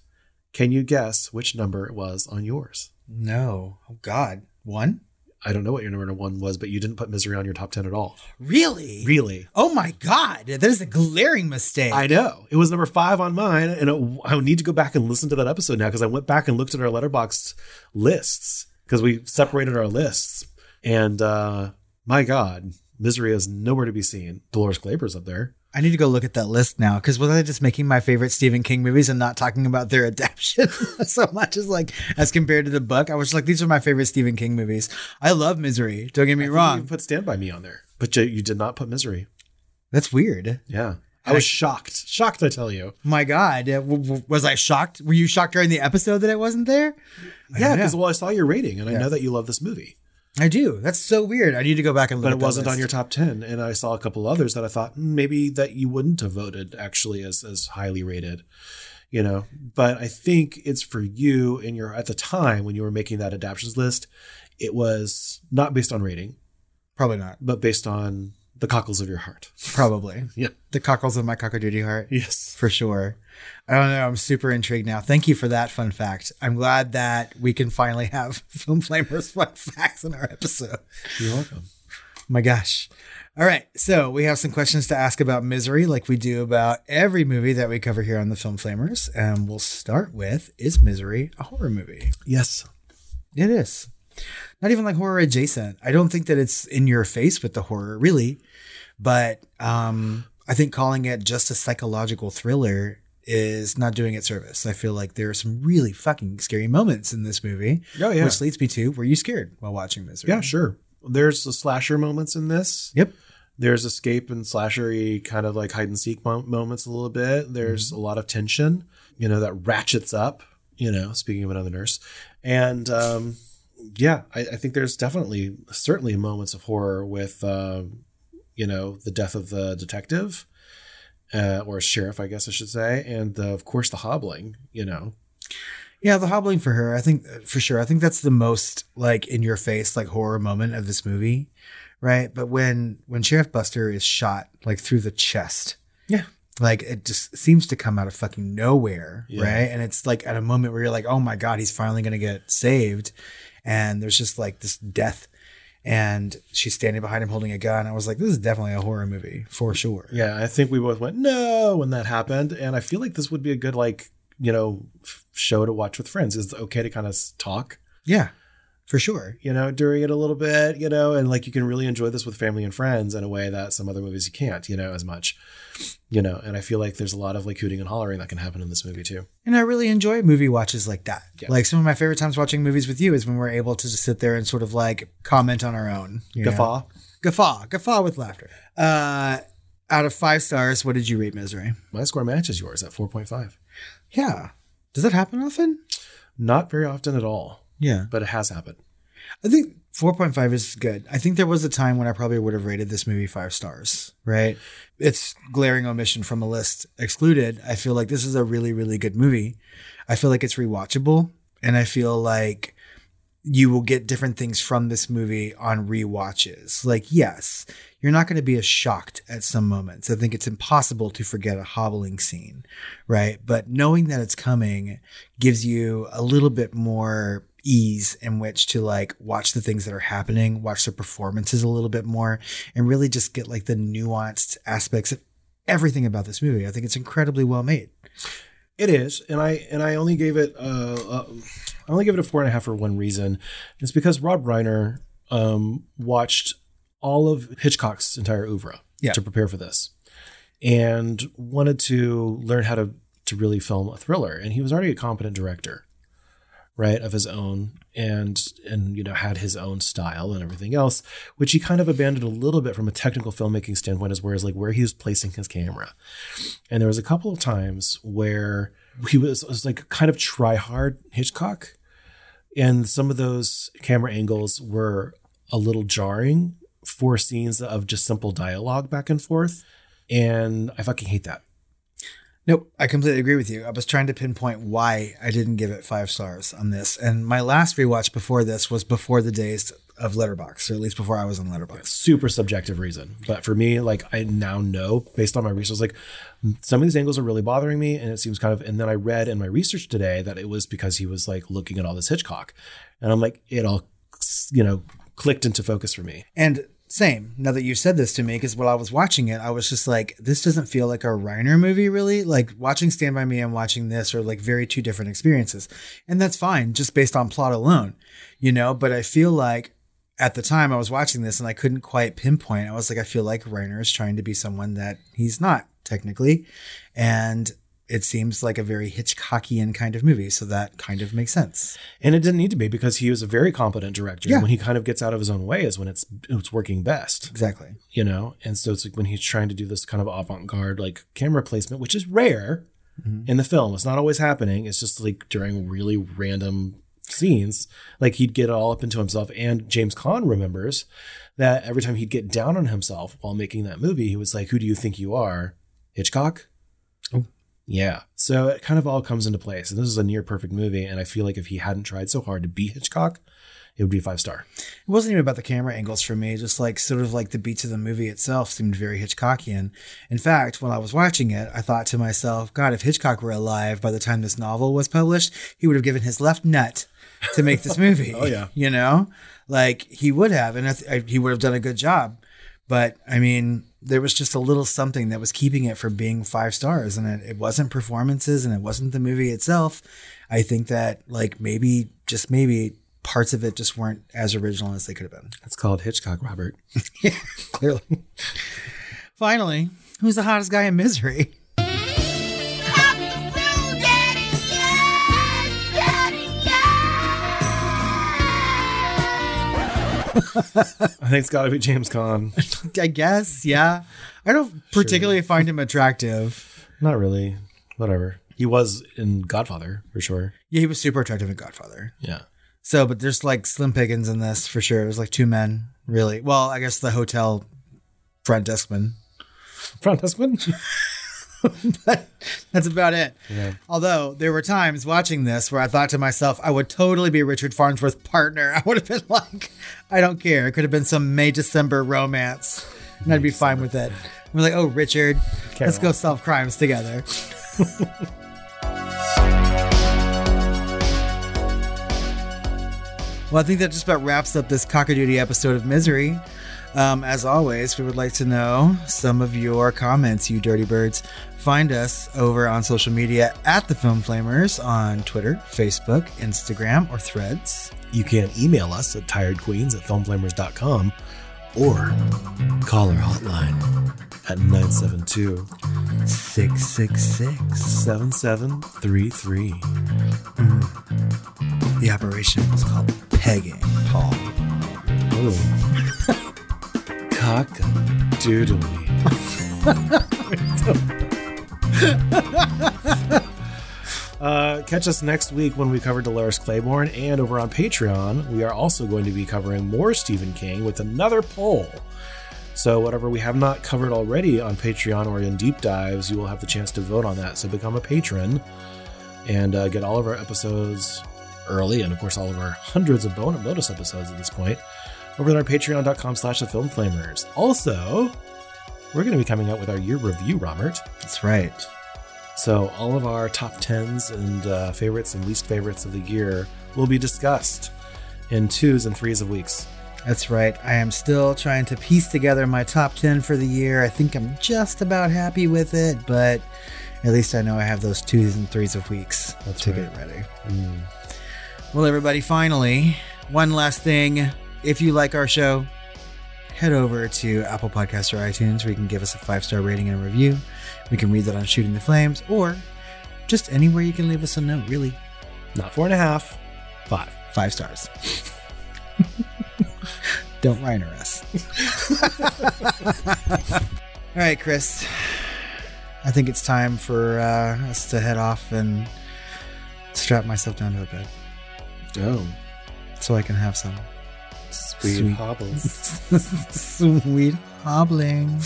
Can you guess which number it was on yours? No. Oh, God. 1? I don't know what your number 1 was, but you didn't put Misery on your top 10 at all. Really? Really. Oh my God. That is a glaring mistake. I know. It was number 5 on mine. And I need to go back and listen to that episode now, because I went back and looked at our Letterboxd lists, because we separated our lists. And my God, Misery is nowhere to be seen. Dolores Claiborne's up there. I need to go look at that list now, because was I just making my favorite Stephen King movies and not talking about their adaptation so much as compared to the book? I was like, these are my favorite Stephen King movies. I love Misery. Don't get me wrong. You put Stand By Me on there, but you did not put Misery. That's weird. Yeah. I was shocked. Shocked, I tell you. My God. Was I shocked? Were you shocked during the episode that it wasn't there? Yeah, because I saw your rating and I know that you love this movie. I do. That's so weird. I need to go back and look at that. But it wasn't on your top 10. And I saw a couple others that I thought maybe that you wouldn't have voted actually as highly rated, you know, but I think it's for you and at the time when you were making that adaptions list, it was not based on rating. Probably not. But based on the cockles of your heart. Probably. Yeah. The cockles of my cock-a-doodie heart. Yes. For sure. I don't know. I'm super intrigued now. Thank you for that fun fact. I'm glad that we can finally have Film Flamers fun facts in our episode. You're welcome. My gosh. All right. So we have some questions to ask about Misery, like we do about every movie that we cover here on the Film Flamers. And we'll start with, is Misery a horror movie? Yes, it is. Not even like horror adjacent. I don't think that it's in your face with the horror, really. But I think calling it just a psychological thriller is not doing it service. I feel like there are some really fucking scary moments in this movie. Oh, yeah. Which leads me to, were you scared while watching Misery? Yeah, sure. There's the slasher moments in this. Yep. There's escape and slashery kind of like hide and seek moments a little bit. There's a lot of tension, you know, that ratchets up, you know, speaking of another nurse. And I think there's certainly moments of horror with, you know, the death of the detective. Or sheriff, I guess I should say. And of course, the hobbling, you know. Yeah, the hobbling for her, I think, for sure. I think that's the most like in your face, like horror moment of this movie. Right. But when Sheriff Buster is shot like through the chest. Yeah. Like, it just seems to come out of fucking nowhere, right? And it's like at a moment where you're like, oh my God, he's finally going to get saved. And there's just like this death. And she's standing behind him holding a gun. I was like, this is definitely a horror movie for sure. Yeah, I think we both went, no, when that happened. And I feel like this would be a good, like, you know, show to watch with friends. It's okay to kind of talk. Yeah, for sure. You know, during it a little bit, you know, and like you can really enjoy this with family and friends in a way that some other movies you can't, you know, as much. You know, and I feel like there's a lot of like hooting and hollering that can happen in this movie too. And I really enjoy movie watches like that. Yeah. Like some of my favorite times watching movies with you is when we're able to just sit there and sort of like comment on our own. Guffaw with laughter. Out of 5 stars, what did you rate Misery? My score matches yours at 4.5. Yeah. Does that happen often? Not very often at all. Yeah. But it has happened. I think 4.5 is good. I think there was a time when I probably would have rated this movie 5 stars, right? It's glaring omission from a list excluded. I feel like this is a really, really good movie. I feel like it's rewatchable. And I feel like you will get different things from this movie on rewatches. Like, yes, you're not going to be as shocked at some moments. I think it's impossible to forget a hobbling scene, right? But knowing that it's coming gives you a little bit more ease in which to like watch the things that are happening, watch the performances a little bit more, and really just get like the nuanced aspects of everything about this movie. I think it's incredibly well made. It is. And I only gave it a 4.5 for one reason. It's because Rob Reiner watched all of Hitchcock's entire oeuvre to prepare for this and wanted to learn how to really film a thriller. And he was already a competent director, right, of his own, and you know, had his own style and everything else, which he kind of abandoned a little bit from a technical filmmaking standpoint, as whereas like where he was placing his camera. And there was a couple of times where he was like kind of try hard Hitchcock, and some of those camera angles were a little jarring for scenes of just simple dialogue back and forth, and I fucking hate that. Nope, I completely agree with you. I was trying to pinpoint why I didn't give it 5 stars on this. And my last rewatch before this was before the days of Letterboxd, or at least before I was on Letterboxd. Super subjective reason. But for me, like I now know based on my research, like some of these angles are really bothering me. And it seems kind of, and then I read in my research today that it was because he was like looking at all this Hitchcock. And I'm like, it all, you know, clicked into focus for me. And same. Now that you said this to me, because while I was watching it, I was just like, this doesn't feel like a Reiner movie, really. Like watching Stand By Me and watching this are like very two different experiences. And that's fine, just based on plot alone, you know. But I feel like at the time I was watching this and I couldn't quite pinpoint. I was like, I feel like Reiner is trying to be someone that he's not technically. And it seems like a very Hitchcockian kind of movie. So that kind of makes sense. And it didn't need to be, because he was a very competent director. Yeah. When he kind of gets out of his own way is when it's working best. Exactly. You know? And so it's like when he's trying to do this kind of avant-garde, like camera placement, which is rare in the film. It's not always happening. It's just like during really random scenes, like he'd get it all up into himself. And James Caan remembers that every time he'd get down on himself while making that movie, he was like, who do you think you are? Hitchcock? Oh. Yeah. So it kind of all comes into place. And this is a near perfect movie. And I feel like if he hadn't tried so hard to be Hitchcock, it would be 5 star. It wasn't even about the camera angles for me. Just like sort of like the beats of the movie itself seemed very Hitchcockian. In fact, while I was watching it, I thought to myself, God, if Hitchcock were alive by the time this novel was published, he would have given his left nut to make this movie. Oh, yeah. You know, like he would have. And he would have done a good job. But I mean, there was just a little something that was keeping it from being 5 stars, and it wasn't performances and it wasn't the movie itself. I think that like maybe, just maybe, parts of it just weren't as original as they could have been. That's called Hitchcock, Robert. Yeah, clearly. Finally, who's the hottest guy in Misery? I think it's got to be James Caan. I guess, yeah. I don't particularly find him attractive. Not really. Whatever. He was in Godfather, for sure. Yeah, he was super attractive in Godfather. Yeah. So, but there's like slim pickings in this, for sure. It was like two men, really. Well, I guess the hotel front deskman. Front deskman? But that's about it. Yeah. Although there were times watching this where I thought to myself, I would totally be Richard Farnsworth's partner. I would have been like, I don't care. It could have been some May-December romance and I'd be fine with it. And we're like, oh, Richard, let's go solve crimes together. Well, I think that just about wraps up this cockadoodie episode of Misery. As always, we would like to know some of your comments, you dirty birds. Find us over on social media at The Film Flamers on Twitter, Facebook, Instagram, or Threads. You can email us at tiredqueens@filmflamers.com or call our hotline at 972-666-7733. The operation was called Pegging, Paul. Ooh. Cock-a-doodle me. Catch us next week when we cover Dolores Claiborne, and over on Patreon, we are also going to be covering more Stephen King with another poll. So whatever we have not covered already on Patreon or in deep dives, you will have the chance to vote on that. So become a patron and get all of our episodes early, and of course all of our hundreds of bonus episodes at this point, over at our patreon.com/thefilmflamers. Also, we're going to be coming out with our year review, Robert. That's right. So all of our top 10s and favorites and least favorites of the year will be discussed in 2s and 3s of weeks. That's right. I am still trying to piece together my top 10 for the year. I think I'm just about happy with it, but at least I know I have those 2s and 3s of weeks get ready. Mm. Well, everybody, finally, one last thing. If you like our show, head over to Apple Podcasts or iTunes, where you can give us a 5-star rating and a review. We can read that on Shooting the Flames, or just anywhere you can leave us a note, really. Not 4.5, 5. 5 stars. Don't Reiner us. All right, Chris. I think it's time for us to head off and strap myself down to a bed. Oh. So I can have some. Sweet hobbles. Sweet hobbling.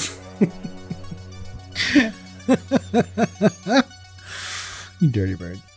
You dirty bird.